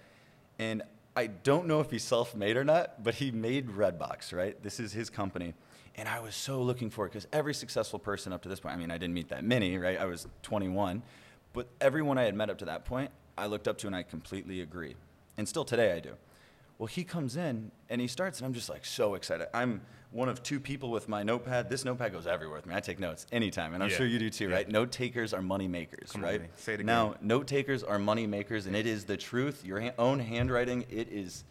And I don't know if he's self-made or not, but he made Redbox, right? This is his company. And I was so looking for it, because every successful person up to this point, I mean, I didn't meet that many, right? I was twenty-one, but everyone I had met up to that point, I looked up to, and I completely agree. And still today I do. Well, he comes in and he starts, and I'm just like so excited. I'm one of two people with my notepad. This notepad goes everywhere with me. I take notes anytime, and I'm yeah. sure you do too, yeah. right? Note takers are money makers, Come right? On, say it again. Now, note takers are money makers, and it is the truth. Your ha- own handwriting, it is,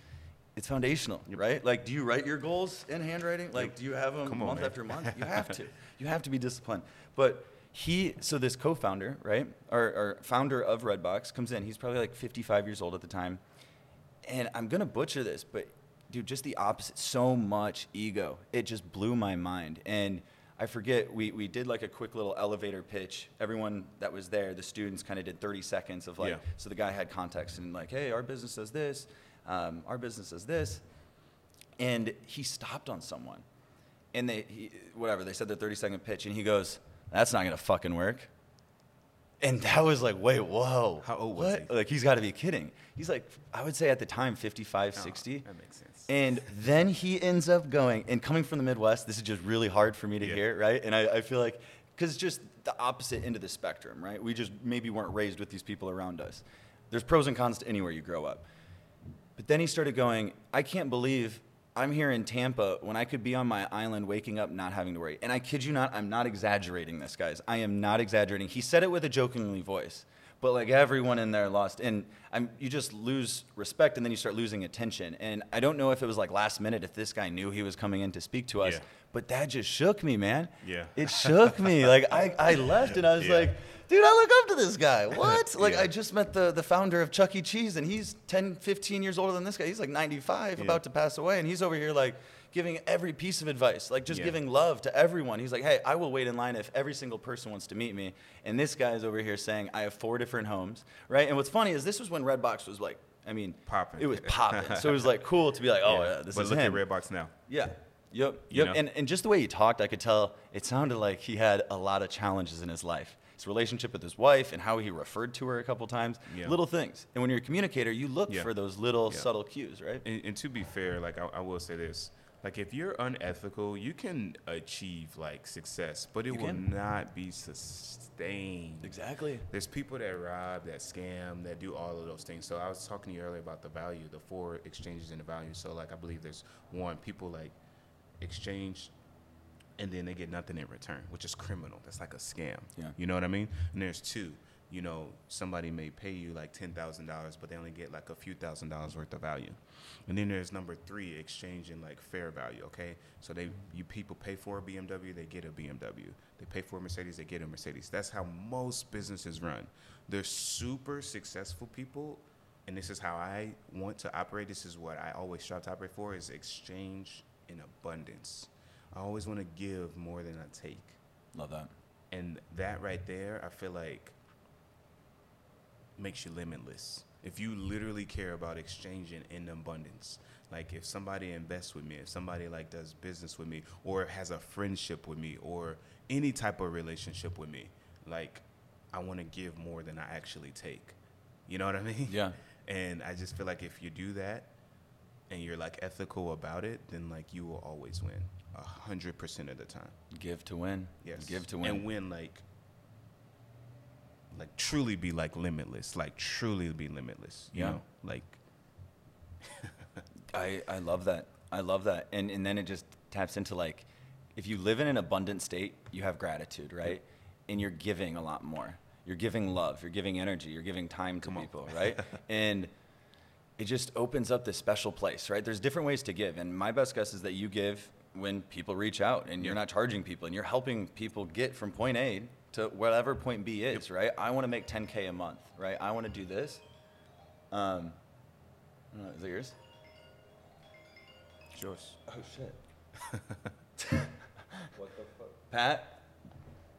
it's foundational, yep. right? Like, do you write your goals in handwriting? Like, do you have them on, month man. after month? You have to. You have to be disciplined. But he, so this co-founder, right, or, or founder of Redbox comes in. He's probably like fifty-five years old at the time. And I'm going to butcher this, but, dude, just the opposite. So much ego. It just blew my mind. And I forget, we, we did, like, a quick little elevator pitch. Everyone that was there, the students kind of did thirty seconds of, like, yeah. so the guy had context. And, like, hey, our business does this. Um, our business does this. And he stopped on someone. And they, he, whatever, they said their thirty-second pitch. And he goes, that's not going to fucking work. And that was like, wait, whoa. How old was what? he? Like, he's got to be kidding. He's like, I would say at the time, fifty-five, oh, sixty. That makes sense. And then he ends up going, and coming from the Midwest, this is just really hard for me to yeah. hear, right? And I, I feel like, because just the opposite end of the spectrum, right? We just maybe weren't raised with these people around us. There's pros and cons to anywhere you grow up. But then he started going, I can't believe I'm here in Tampa when I could be on my island waking up not having to worry. And I kid you not, I'm not exaggerating this, guys. I am not exaggerating. He said it with a jokingly voice, but like everyone in there lost. And I'm, you just lose respect, and then you start losing attention. And I don't know if it was like last minute, if this guy knew he was coming in to speak to us, yeah. but that just shook me, man. Yeah. It shook me. Like I, I left and I was yeah. like, dude, I look up to this guy. What? Like, yeah. I just met the, the founder of Chuck E. Cheese, and he's ten, fifteen years older than this guy. He's like ninety-five, yeah. about to pass away, and he's over here like giving every piece of advice, like just yeah. giving love to everyone. He's like, hey, I will wait in line if every single person wants to meet me. And this guy's over here saying, I have four different homes, right? And what's funny is this was when Redbox was like, I mean, popping. It was popping. So it was like cool to be like, oh, yeah. Yeah, this but is him. But look at Redbox now. Yeah. Yep. Yep. You know? And and just the way he talked, I could tell it sounded like he had a lot of challenges in his life. His relationship with his wife and how he referred to her a couple times, yeah. little things. And when you're a communicator, you look yeah. for those little yeah. subtle cues, right? And, and to be fair, like I, I will say this, like if you're unethical, you can achieve like success, but it you will can. not be sustained. Exactly. There's people that rob, that scam, that do all of those things. So I was talking to you earlier about the value, the four exchanges in the value. So like I believe there's one, people like exchange and then they get nothing in return, which is criminal. That's like a scam. Yeah. You know what I mean? And there's two. You know, somebody may pay you like ten thousand dollars, but they only get like a few thousand dollars worth of value. And then there's number three, exchanging like fair value, okay? So they you people pay for a B M W, they get a B M W. They pay for a Mercedes, they get a Mercedes. That's how most businesses run. They're super successful people, and this is how I want to operate. This is what I always strive to operate for, is exchange in abundance. I always want to give more than I take. Love that. And that right there, I feel like makes you limitless. If you literally care about exchanging in abundance, like if somebody invests with me, if somebody like does business with me or has a friendship with me or any type of relationship with me, like I want to give more than I actually take. You know what I mean? Yeah. And I just feel like if you do that and you're like ethical about it, then like you will always win. A hundred percent of the time. Give to win. Yes. Give to win. And win like, like truly be like limitless. Like truly be limitless. You yeah. know, like. I I love that. I love that. And and then it just taps into like, if you live in an abundant state, you have gratitude, right? And you're giving a lot more. You're giving love. You're giving energy. You're giving time to Come people, on. right? And it just opens up this special place, right? There's different ways to give, and my best guess is that you give when people reach out and you're not charging people and you're helping people get from point A to whatever point B is, right? I want to make ten K a month, right? I want to do this. Um, I don't know, is it yours? It's yours. Oh, shit. What the fuck? Pat,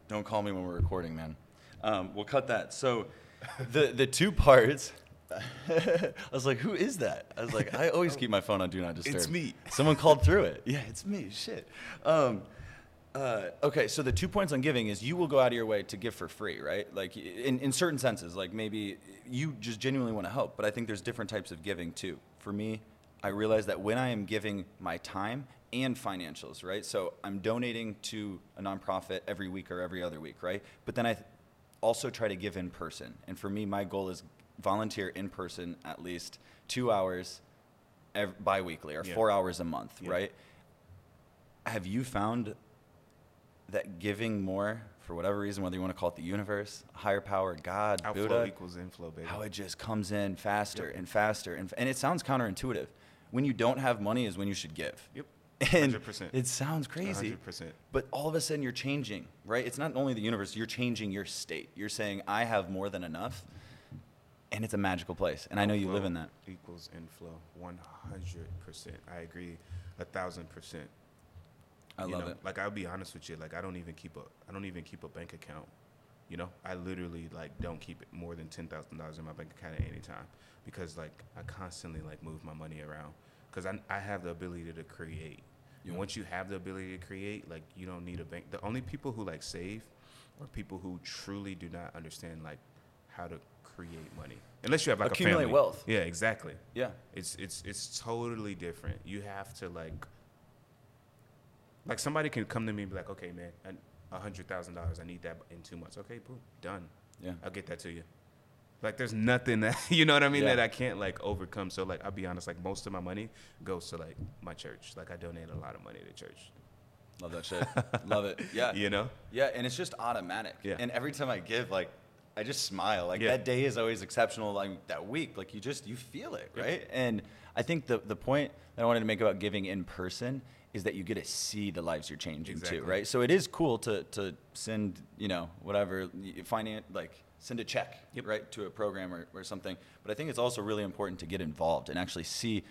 don't call me when we're recording, man. Um, we'll cut that. So the the two parts... I was like, who is that? I was like, I always keep my phone on Do Not Disturb. It's me. Someone called through it. Yeah, it's me. Shit. Um, uh, okay, so the two points on giving is you will go out of your way to give for free, right? Like in, in certain senses, like maybe you just genuinely want to help, but I think there's different types of giving too. For me, I realize that when I am giving my time and financials, right? So I'm donating to a nonprofit every week or every other week, right? But then I th- also try to give in person. And for me, my goal is volunteer in person at least two hours ev- biweekly or yeah. four hours a month, yeah. right? Have you found that giving more, for whatever reason, whether you want to call it the universe, higher power, God, outflow Buddha, equals inflow, baby. How it just comes in faster yep. and faster. And, f- and it sounds counterintuitive. When you don't have money is when you should give. Yep. And one hundred percent. It sounds crazy, one hundred percent. But all of a sudden you're changing, right? It's not only the universe, you're changing your state. You're saying, I have more than enough, and it's a magical place. And I know you live in that. Equals inflow, one hundred percent. I agree one thousand percent. I love it. Like, I'll be honest with you. Like, I don't even keep a, I don't even keep a bank account. You know, I literally, like, don't keep it more than ten thousand dollars in my bank account at any time because, like, I constantly, like, move my money around because I, I have the ability to create. And once you have the ability to create, like, you don't need a bank. The only people who, like, save are people who truly do not understand, like, how to create money. Unless you have, like, accumulate a family. Wealth. Yeah, exactly. Yeah. It's it's it's totally different. You have to, like, like, somebody can come to me and be like, okay, man, one hundred thousand dollars, I need that in two months. Okay, boom, done. Yeah. I'll get that to you. Like, there's nothing that, you know what I mean, yeah. that I can't, like, overcome. So, like, I'll be honest, like, most of my money goes to, like, my church. Like, I donate a lot of money to church. Love that shit. Love it. Yeah. You know? Yeah, and it's just automatic. Yeah. And every time I give, like, I just smile. Like, yeah. that day is always exceptional. Like, that week, like, you just, you feel it, right? Yeah. And I think the, the point that I wanted to make about giving in person is that you get to see the lives you're changing, exactly. too, right? So it is cool to to send, you know, whatever, finance, like, send a check, yep. right, to a program or, or something. But I think it's also really important to get involved and actually see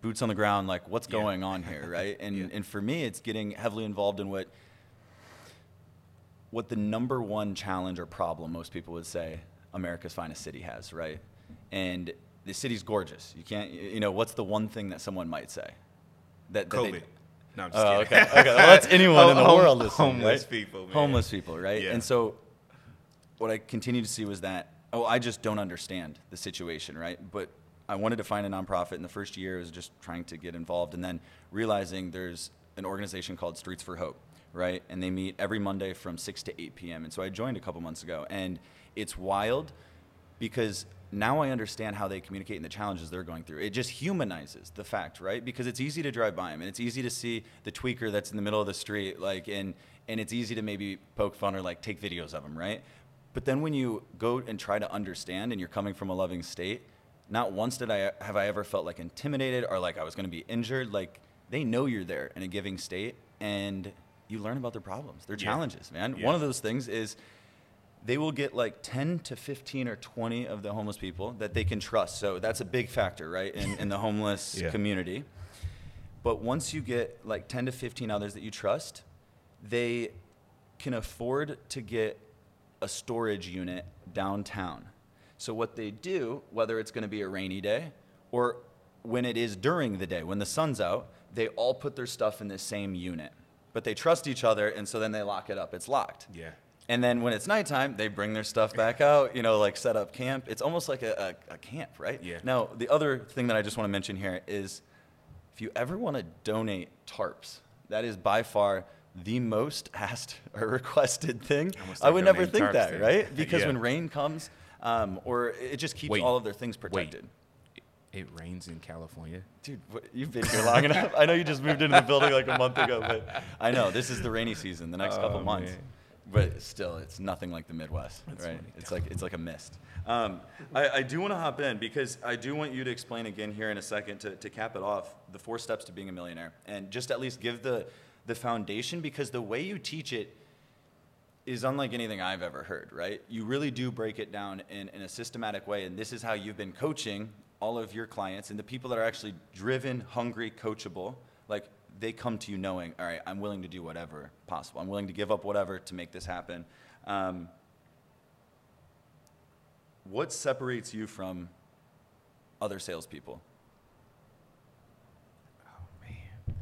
boots on the ground, like, what's yeah. going on here, right? And yeah. and for me, it's getting heavily involved in what what the number one challenge or problem, most people would say, America's finest city has, right? And the city's gorgeous. You can't, you know, what's the one thing that someone might say? That, that COVID. They, no, I'm just oh, kidding. Okay. okay. Well, that's anyone in the Home, world listening. Homeless right? people, man. Homeless people, right? Yeah. And so what I continued to see was that, oh, I just don't understand the situation, right? But I wanted to find a nonprofit, and the first year I was just trying to get involved, and then realizing there's an organization called Streets for Hope, right? And they meet every Monday from six to eight p.m. And so I joined a couple months ago, and it's wild because now I understand how they communicate and the challenges they're going through. It just humanizes the fact, right? Because it's easy to drive by them, and it's easy to see the tweaker that's in the middle of the street, like, and and it's easy to maybe poke fun or, like, take videos of them, right? But then when you go and try to understand, and you're coming from a loving state, not once did I have I ever felt, like, intimidated or like I was going to be injured. Like, they know you're there in a giving state, and you learn about their problems, their yeah. challenges, man. Yeah. One of those things is, they will get like ten to fifteen or twenty of the homeless people that they can trust. So that's a big factor, right, in, in the homeless yeah. community. But once you get like ten to fifteen others that you trust, they can afford to get a storage unit downtown. So what they do, whether it's going to be a rainy day or when it is during the day, when the sun's out, they all put their stuff in the same unit. But they trust each other, and so then they lock it up. It's locked. Yeah. And then when it's nighttime, they bring their stuff back out, you know, like set up camp. It's almost like a, a, a camp, right? Yeah. Now, the other thing that I just want to mention here is if you ever want to donate tarps, that is by far the most asked or requested thing. I would never think that, thing. Right? Because yeah. when rain comes, um, or it just keeps wait, all of their things protected. Wait. It rains in California. Dude, what, you've been here long enough. I know you just moved into the building like a month ago, but I know this is the rainy season, the next oh, couple months. Man. But still, it's nothing like the Midwest, that's right? Funny. It's like it's like a mist. Um, I, I do want to hop in because I do want you to explain again here in a second to, to cap it off the four steps to being a millionaire, and just at least give the the foundation, because the way you teach it is unlike anything I've ever heard, right? You really do break it down in, in a systematic way, and this is how you've been coaching all of your clients and the people that are actually driven, hungry, coachable, like. They come to you knowing, all right, I'm willing to do whatever possible. I'm willing to give up whatever to make this happen. Um, what separates you from other salespeople? Oh, man.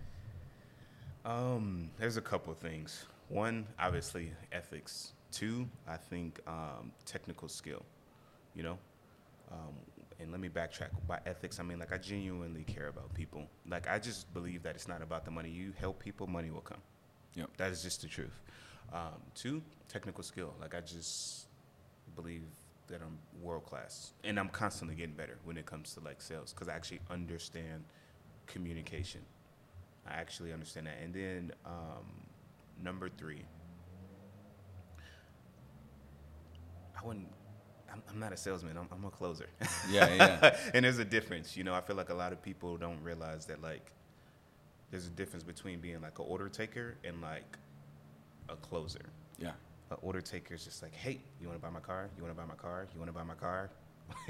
Um, there's a couple of things. One, obviously, ethics. Two, I think um, technical skill, you know? Um, and let me backtrack. By ethics, I mean, like, I genuinely care about people. Like, I just believe that it's not about the money. You help people, money will come. Yep. That is just the truth. Um, two, technical skill. Like, I just believe that I'm world class. And I'm constantly getting better when it comes to, like, sales, because I actually understand communication. I actually understand that. And then um, number three, I wouldn't, I'm, I'm not a salesman. I'm, I'm a closer. Yeah, yeah. And there's a difference. You know, I feel like a lot of people don't realize that, like, there's a difference between being, like, an order taker and, like, a closer. Yeah. An order taker is just like, hey, you want to buy my car? You want to buy my car? You want to buy my car?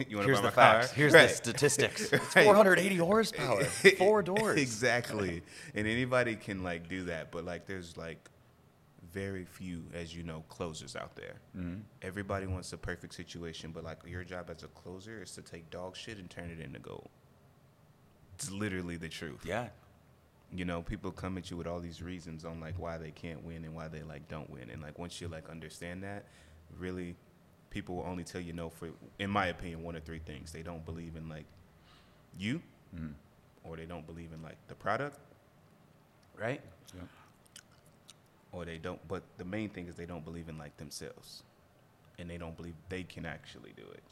You want to buy my car? Here's right. the statistics. It's four hundred eighty horsepower. Four doors. Exactly. And anybody can, like, do that. But, like, there's, like, very few, as you know, closers out there. Mm-hmm. Everybody wants a perfect situation. But, like, your job as a closer is to take dog shit and turn it into gold. It's literally the truth. Yeah. You know, people come at you with all these reasons on, like, why they can't win and why they, like, don't win. And, like, once you, like, understand that, really, people will only tell you no for, in my opinion, one of three things. They don't believe in, like, you, mm. or they don't believe in, like, the product, right? Yeah. Or they don't, but the main thing is they don't believe in, like, themselves. And they don't believe they can actually do it.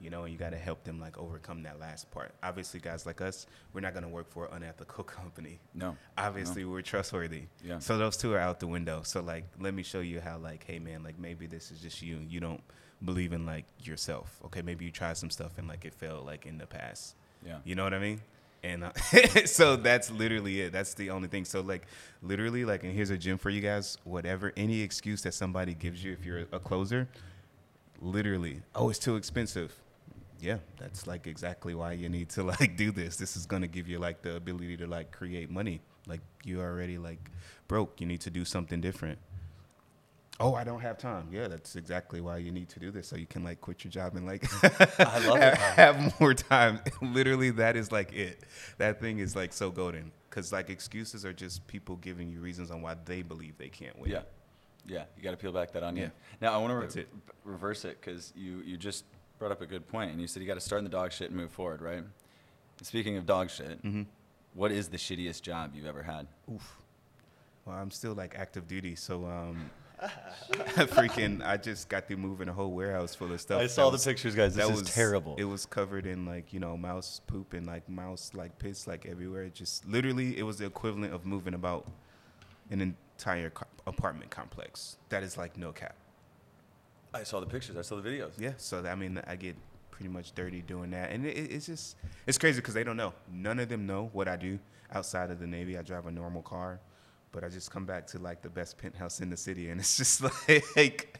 You know, and you got to help them, like, overcome that last part. Obviously, guys like us, we're not going to work for an unethical company. No. Obviously, no. We're trustworthy. Yeah. So those two are out the window. So, like, let me show you how, like, hey, man, like, maybe this is just you. You don't believe in, like, yourself. Okay, maybe you tried some stuff and, like, it failed, like, in the past. Yeah. You know what I mean? And uh, so that's literally it. That's the only thing. So, like, literally, like, and here's a gem for you guys, whatever, any excuse that somebody gives you if you're a closer, literally, oh, it's too expensive. Yeah, that's, like, exactly why you need to, like, do this. This is going to give you, like, the ability to, like, create money. Like, you already, like, broke. You need to do something different. Oh, I don't have time. Yeah, that's exactly why you need to do this, so you can, like, quit your job and, like, I love have, have more time. Literally, that is, like, it. That thing is, like, so golden, because, like, excuses are just people giving you reasons on why they believe they can't win. Yeah, yeah. You got to peel back that onion. Yeah. Now, I want to re- reverse it, because you, you just – brought up a good point, and you said you got to start in the dog shit and move forward, right? And speaking of dog shit, mm-hmm. What is the shittiest job you've ever had? Oof. Well, I'm still, like, active duty, so um, freaking, I just got through moving a whole warehouse full of stuff. I saw was, the pictures, guys. This that was, is terrible. It was covered in, like, you know, mouse poop and, like, mouse, like, piss, like, everywhere. It just literally, it was the equivalent of moving about an entire co- apartment complex. That is, like, no cap. I saw the pictures. I saw the videos. Yeah. So, I mean, I get pretty much dirty doing that. And it, it's just, it's crazy because they don't know. None of them know what I do outside of the Navy. I drive a normal car, but I just come back to, like, the best penthouse in the city. And it's just, like,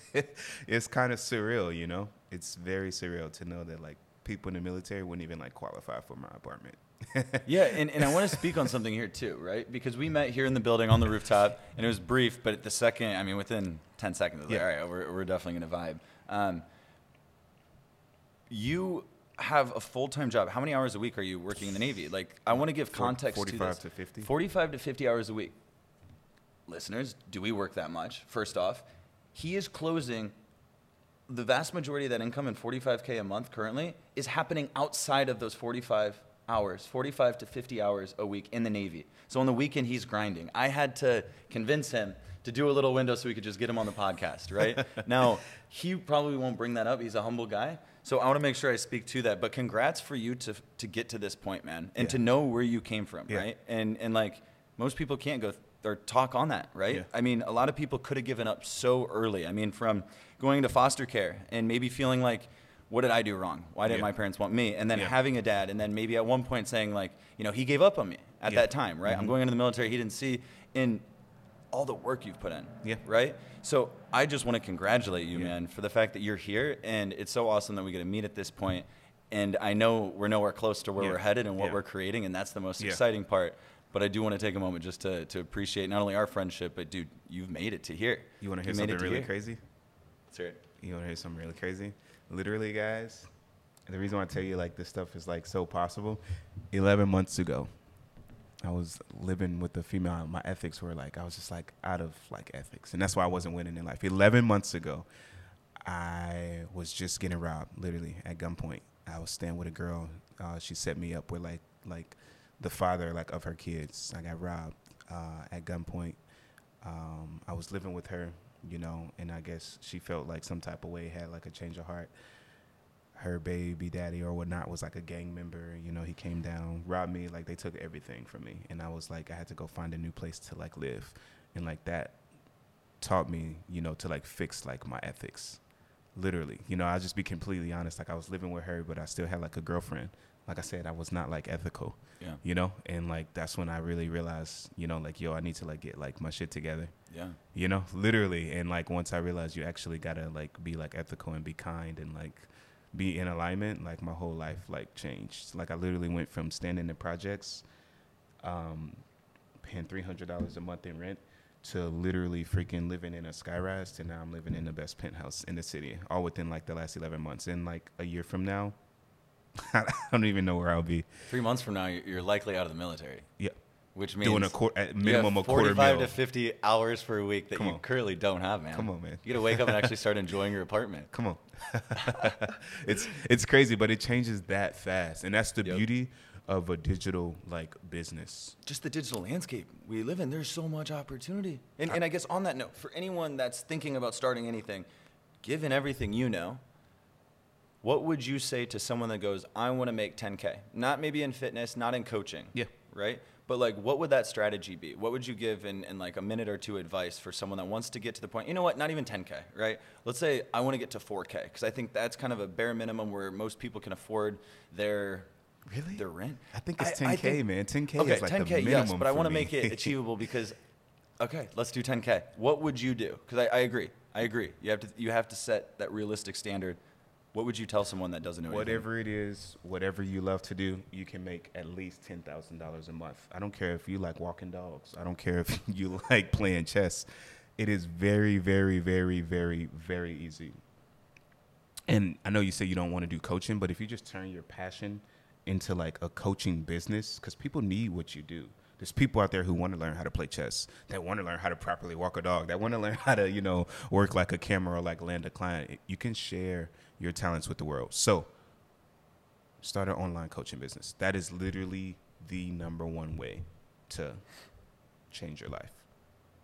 it's kind of surreal, you know? It's very surreal to know that, like, people in the military wouldn't even, like, qualify for my apartment. Yeah, and, and I want to speak on something here too, right? Because we met here in the building on the rooftop, and it was brief, but at the second, I mean, within ten seconds, I was yeah. like, all right, we're, we're definitely going to vibe. Um, you have a full-time job. How many hours a week are you working in the Navy? Like, I want to give context to this. forty-five to fifty forty-five to fifty hours a week. Listeners, do we work that much? First off, he is closing. The vast majority of that income in forty-five K a month currently is happening outside of those forty-five hours, forty-five to fifty hours a week in the Navy. So on the weekend, he's grinding. I had to convince him to do a little window so we could just get him on the podcast, right? Now, he probably won't bring that up. He's a humble guy. So I want to make sure I speak to that. But congrats for you to to get to this point, man, and yeah. to know where you came from, yeah. right? And, and like, most people can't go th- or talk on that, right? Yeah. I mean, a lot of people could have given up so early. I mean, from going to foster care and maybe feeling like, what did I do wrong? Why didn't yeah. my parents want me? And then yeah. having a dad, and then maybe at one point saying, like, you know, he gave up on me at yeah. that time, right? Mm-hmm. I'm going into the military. He didn't see in all the work you've put in, yeah. right? So I just want to congratulate you, yeah. man, for the fact that you're here. And it's so awesome that we get to meet at this point. And I know we're nowhere close to where yeah. we're headed and what yeah. we're creating. And that's the most yeah. exciting part. But I do want to take a moment just to, to appreciate not only our friendship, but, dude, you've made it to here. You want to hear you something really here. crazy? Let's hear it. You want to hear something really crazy? literally, guys, and the reason why I tell you like this stuff is like so possible, eleven months ago, I was living with a female. My ethics were like, I was just like out of like ethics. And that's why I wasn't winning in life. eleven months ago, I was just getting robbed, literally, at gunpoint. I was staying with a girl. Uh, she set me up with like like the father like of her kids. I got robbed uh, at gunpoint. Um, I was living with her, you know, and I guess she felt like some type of way, had like a change of heart. Her baby daddy or whatnot was like a gang member, you know, he came down, robbed me, like they took everything from me. And I was like, I had to go find a new place to like live. And like that taught me, you know, to like fix like my ethics, literally. You know, I'll just be completely honest. Like I was living with her, but I still had like a girlfriend. Like I said, I was not like ethical, yeah. you know? And like, that's when I really realized, you know, like, yo, I need to like get like my shit together. Yeah. You know, literally. And like, once I realized you actually gotta like be like ethical and be kind and like, be in alignment, like my whole life like changed. Like I literally went from standing in projects, um, paying three hundred dollars a month in rent to literally freaking living in a skyrise to now I'm living in the best penthouse in the city, all within like the last eleven months. And like a year from now, I don't even know where I'll be. Three months from now, you're likely out of the military. Yeah. Which means doing a quarter, at minimum a quarter forty-five mil. to fifty hours per week that you currently don't have, man. Come on, man. You got to wake up and actually start enjoying your apartment. Come on. it's it's crazy, but it changes that fast, and that's the yep. beauty of a digital like business. Just the digital landscape we live in. There's so much opportunity, and I, and I guess on that note, for anyone that's thinking about starting anything, given everything you know, what would you say to someone that goes, "I want to make ten K," not maybe in fitness, not in coaching, yeah, right? But like, what would that strategy be? What would you give in, in like a minute or two advice for someone that wants to get to the point, you know what, not even ten K, right? Let's say I want to get to four K, because I think that's kind of a bare minimum where most people can afford their really their rent. I think it's I, ten K, I think, man. ten K okay, is like ten K, the minimum yes, but I want to make it achievable because, okay, let's do ten K. What would you do? Because I, I agree. I agree. You have to you have to set that realistic standard. What would you tell someone that doesn't know anything? Whatever it is, whatever you love to do, you can make at least ten thousand dollars a month. I don't care if you like walking dogs. I don't care if you like playing chess. It is very, very, very, very, very easy. And I know you say you don't want to do coaching, but if you just turn your passion into like a coaching business, because people need what you do. There's people out there who want to learn how to play chess, that want to learn how to properly walk a dog, that want to learn how to, you know, work like a camera or like land a client. You can share your talents with the world. So start an online coaching business. That is literally the number one way to change your life.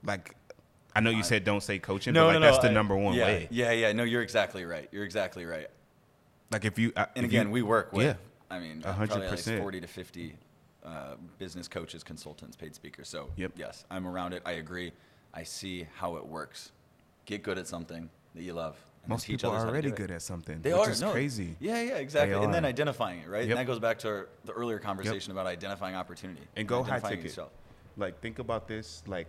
Like, I know you said don't say coaching, no, but like no, no, that's the I, number one yeah, way. Yeah, yeah, no, you're exactly right. You're exactly right. Like if you, I, and if again, you, we work with, yeah, I mean, one hundred percent. Probably like forty to fifty Uh, business coaches, consultants, paid speakers. So yep. yes, I'm around it. I agree. I see how it works. Get good at something that you love. And most people are already good at something. They which are. Is no. crazy. Yeah, yeah, exactly. They and are. Then identifying it, right? Yep. And that goes back to our, the earlier conversation yep. about identifying opportunity. And, and go high ticket. Yourself. Like think about this. Like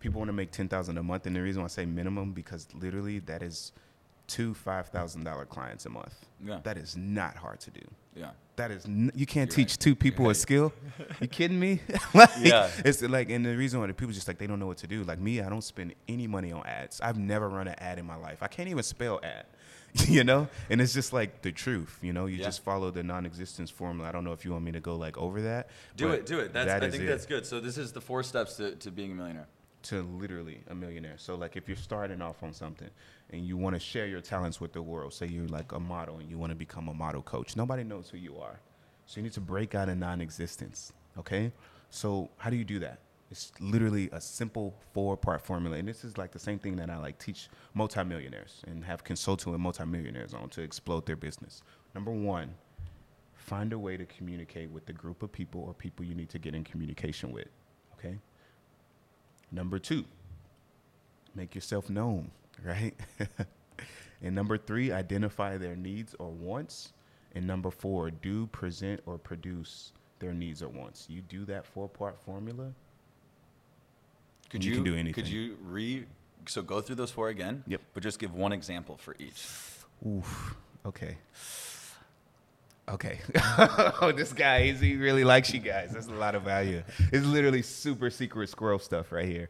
people want to make ten thousand dollars a month, and the reason why I say minimum because literally that is two five thousand dollars clients a month. Yeah. That is not hard to do. Yeah, that is n- you can't You're teach right. two people You're a right. skill. You kidding me? like, yeah, it's like, and the reason why the people just like they don't know what to do. Like me, I don't spend any money on ads. I've never run an ad in my life. I can't even spell ad, you know. And it's just like the truth, you know. You yeah. just follow the non-existence formula. I don't know if you want me to go like over that. Do it, do it. That's that I think it. that's good. So this is the four steps to, to being a millionaire. To literally a millionaire. So like if you're starting off on something and you want to share your talents with the world, say you're like a model and you want to become a model coach, nobody knows who you are. So you need to break out of non-existence, okay? So how do you do that? It's literally a simple four-part formula. And this is like the same thing that I like teach multimillionaires and have consulted with multimillionaires on to explode their business. Number one, find a way to communicate with the group of people or people you need to get in communication with, okay? Number two, make yourself known, right? And number three, identify their needs or wants. And number four, do, present, or produce their needs or wants. You do that four-part formula, could you, you can do anything. Could you re, so go through those four again, yep. but just give one example for each. Oof, okay. Okay. Oh, this guy, he's, he really likes you guys. That's a lot of value. It's literally super secret squirrel stuff right here.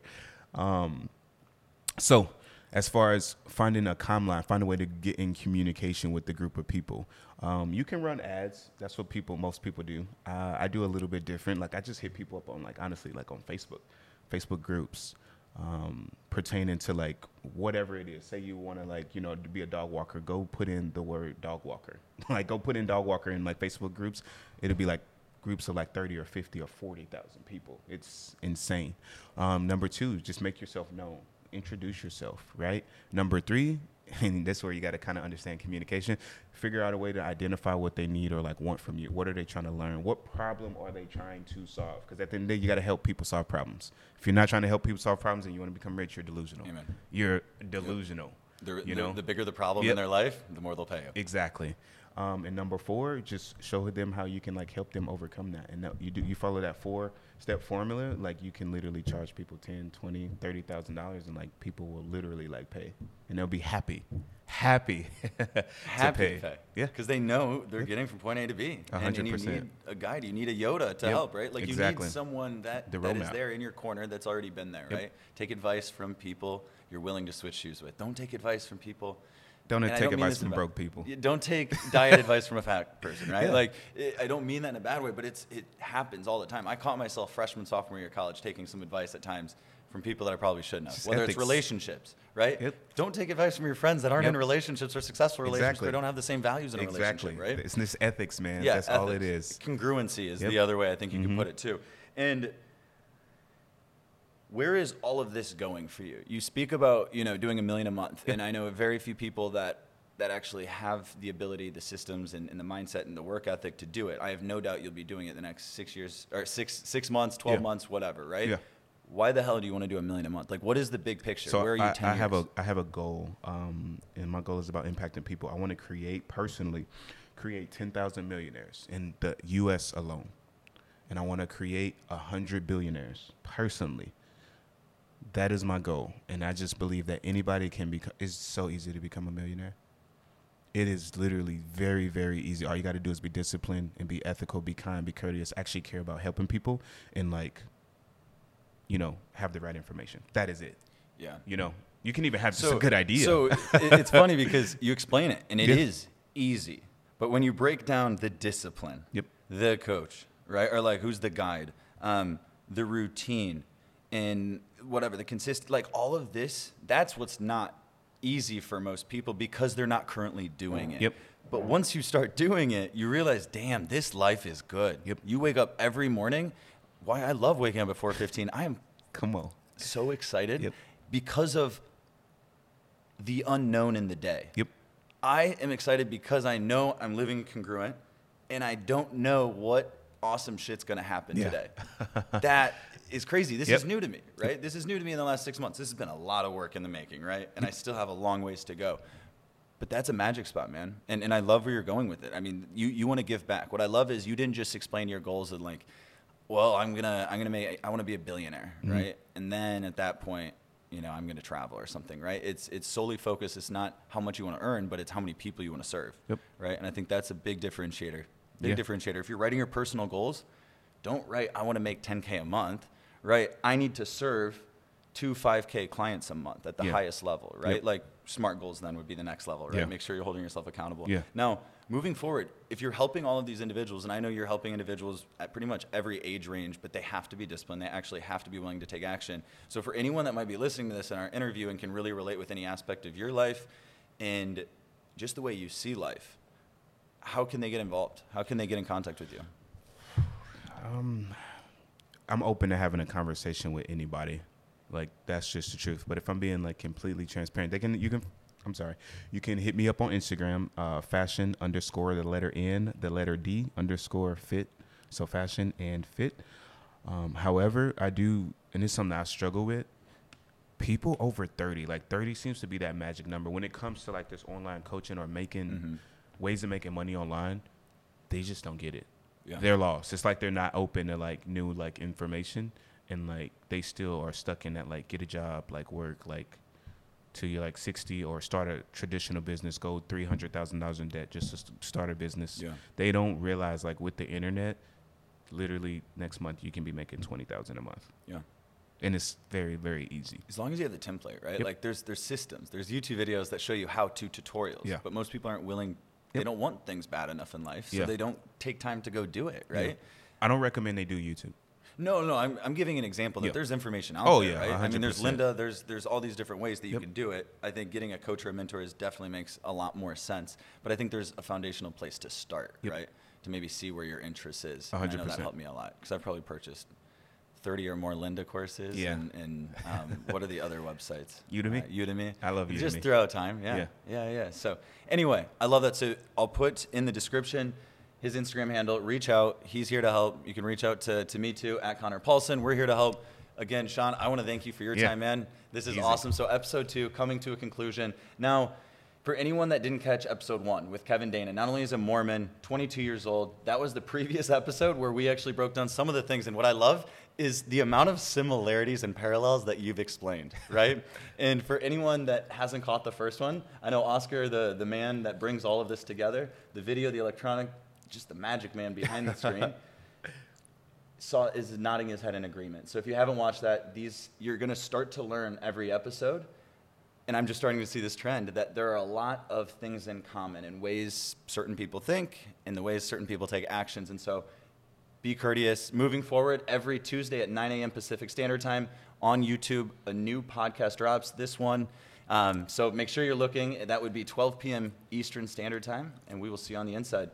Um, so as far as finding a comm line, find a way to get in communication with the group of people. Um, you can run ads. That's what people, most people do. Uh, I do a little bit different. Like I just hit people up on like, honestly, like on Facebook, Facebook groups um, pertaining to like whatever it is. Say you want to like, you know, be a dog walker, go put in the word dog walker. Like go put in dog walker in like Facebook groups. It'll be like groups of like thirty or fifty or forty thousand people. It's insane. Um, number two, just make yourself known. Introduce yourself, right? Number three, and that's where you got to kind of understand communication, figure out a way to identify what they need or like want from you. What are they trying to learn? What problem are they trying to solve? Because at the end of the day, you got to help people solve problems. If you're not trying to help people solve problems and you want to become rich, you're delusional. Amen. You're delusional. Yep. You know? The bigger the problem yep. in their life, the more they'll pay you. Exactly. Um, and number four, just show them how you can like help them overcome that. And that you do, you follow that four step formula, like you can literally charge people ten, twenty, thirty thousand dollars and like people will literally like pay and they'll be happy, happy, happy to pay. pay. Yeah. Cause they know they're getting from point A to B. A hundred percent. And you need a guide, you need a Yoda to yep. help, right? Like exactly. you need someone that, the that is there in your corner that's already been there, yep. right? Take advice from people you're willing to switch shoes with. Don't take advice from people. Don't and take don't advice from about, broke people. Don't take diet advice from a fat person, right? Yeah. Like, it, I don't mean that in a bad way, but it's it happens all the time. I caught myself freshman, sophomore year of college taking some advice at times from people that I probably shouldn't have. Just whether ethics. It's relationships, right? Yep. Don't take advice from your friends that aren't yep. in relationships or successful relationships. Exactly. They don't have the same values in a exactly. relationship, right? It's this ethics, man. Yeah, that's ethics. All it is. Congruency is yep. the other way I think you mm-hmm. can put it too. And where is all of this going for you? You speak about, you know, doing a million a month, and I know very few people that that actually have the ability, the systems, and, and the mindset and the work ethic to do it. I have no doubt you'll be doing it the next six years, or six six months, twelve yeah. months, whatever, right? Yeah. Why the hell do you want to do a million a month? Like, what is the big picture? So where are you? I, ten I years? have a I have a goal, um, and my goal is about impacting people. I want to create personally, create ten thousand millionaires in the U S alone, and I want to create a hundred billionaires personally. That is my goal, and I just believe that anybody can become. It's so easy to become a millionaire. It is literally very, very easy. All you got to do is be disciplined and be ethical, be kind, be courteous, actually care about helping people, and like, you know, have the right information. That is it. Yeah. You know, you can even have so, just a good idea. So it, it's funny because you explain it, and it yeah. is easy. But when you break down the discipline, yep. the coach, right, or like who's the guide, um, the routine. And whatever the consist, like all of this, that's what's not easy for most people because they're not currently doing it. Yep. But once you start doing it, you realize, damn, this life is good. Yep. You wake up every morning. Why I love waking up at four fifteen. I am come on so excited yep. because of the unknown in the day. Yep. I am excited because I know I'm living congruent, and I don't know what awesome shit's gonna happen yeah. today. That. It's crazy. This yep. is new to me, right? This is new to me in the last six months. This has been a lot of work in the making, right? And I still have a long ways to go. But that's a magic spot, man. And and I love where you're going with it. I mean, you, you want to give back. What I love is you didn't just explain your goals and like, well, I'm gonna I'm gonna make I want to be a billionaire, mm-hmm. right? And then at that point, you know, I'm gonna travel or something, right? It's it's solely focused. It's not how much you want to earn, but it's how many people you want to serve, yep. right? And I think that's a big differentiator. Big yeah. differentiator. If you're writing your personal goals, don't write I want to make ten K a month. Right, I need to serve two five K clients a month at the yeah. highest level, right? Yep. Like SMART goals then would be the next level, right? Yeah. Make sure you're holding yourself accountable. Yeah. Now, moving forward, if you're helping all of these individuals, and I know you're helping individuals at pretty much every age range, but they have to be disciplined. They actually have to be willing to take action. So for anyone that might be listening to this in our interview and can really relate with any aspect of your life and just the way you see life, how can they get involved? How can they get in contact with you? Um. I'm open to having a conversation with anybody. Like, that's just the truth. But if I'm being like completely transparent, they can, you can, I'm sorry. You can hit me up on Instagram, uh, fashion underscore the letter N, the letter D underscore fit. So fashion and fit. Um, however, I do, and it's something I struggle with, people over thirty, like thirty seems to be that magic number. When it comes to like this online coaching or making mm-hmm. ways of making money online, they just don't get it. Yeah. They're lost. It's like they're not open to like new like information, and like they still are stuck in that like get a job, like work like till you're like sixty or start a traditional business, go three hundred thousand dollars in debt just to start a business. Yeah. They don't realize like with the internet, literally next month you can be making twenty thousand a month. Yeah, and it's very, very easy. As long as you have the template, right? Yep. Like there's there's systems. There's YouTube videos that show you how-to tutorials. Yeah. But most people aren't willing. Yep. They don't want things bad enough in life, so yeah. they don't take time to go do it, right? Yeah. I don't recommend they do YouTube. No, no, I'm I'm giving an example that yeah. there's information out oh, there, yeah, right? one hundred percent. I mean, there's Linda, there's there's all these different ways that you yep. can do it. I think getting a coach or a mentor is definitely makes a lot more sense, but I think there's a foundational place to start, yep. right? To maybe see where your interest is. one hundred percent. I know that helped me a lot because I probably purchased thirty or more Linda courses yeah. and, and um, what are the other websites? Udemy. Uh, Udemy. I love Udemy. Just throw out time. Yeah. yeah. Yeah. Yeah. So anyway, I love that. So I'll put in the description his Instagram handle, reach out. He's here to help. You can reach out to, to me too, at Connor Paulson. We're here to help. Again, Sean, I want to thank you for your yeah. time, man. This is Easy. awesome. So episode two coming to a conclusion. Now, for anyone that didn't catch episode one with Kevin Dana, not only is a Mormon, twenty-two years old, that was the previous episode where we actually broke down some of the things. And what I love is the amount of similarities and parallels that you've explained, right? And for anyone that hasn't caught the first one, I know Oscar, the, the man that brings all of this together, the video, the electronic, just the magic man behind the screen, saw is nodding his head in agreement. So if you haven't watched that, these you're going to start to learn every episode. And I'm just starting to see this trend that there are a lot of things in common and ways certain people think and the ways certain people take actions. And so be courteous. Moving forward, every Tuesday at nine a.m. Pacific Standard Time on YouTube, a new podcast drops, this one. Um, so make sure you're looking. That would be twelve p.m. Eastern Standard Time. And we will see you on the inside.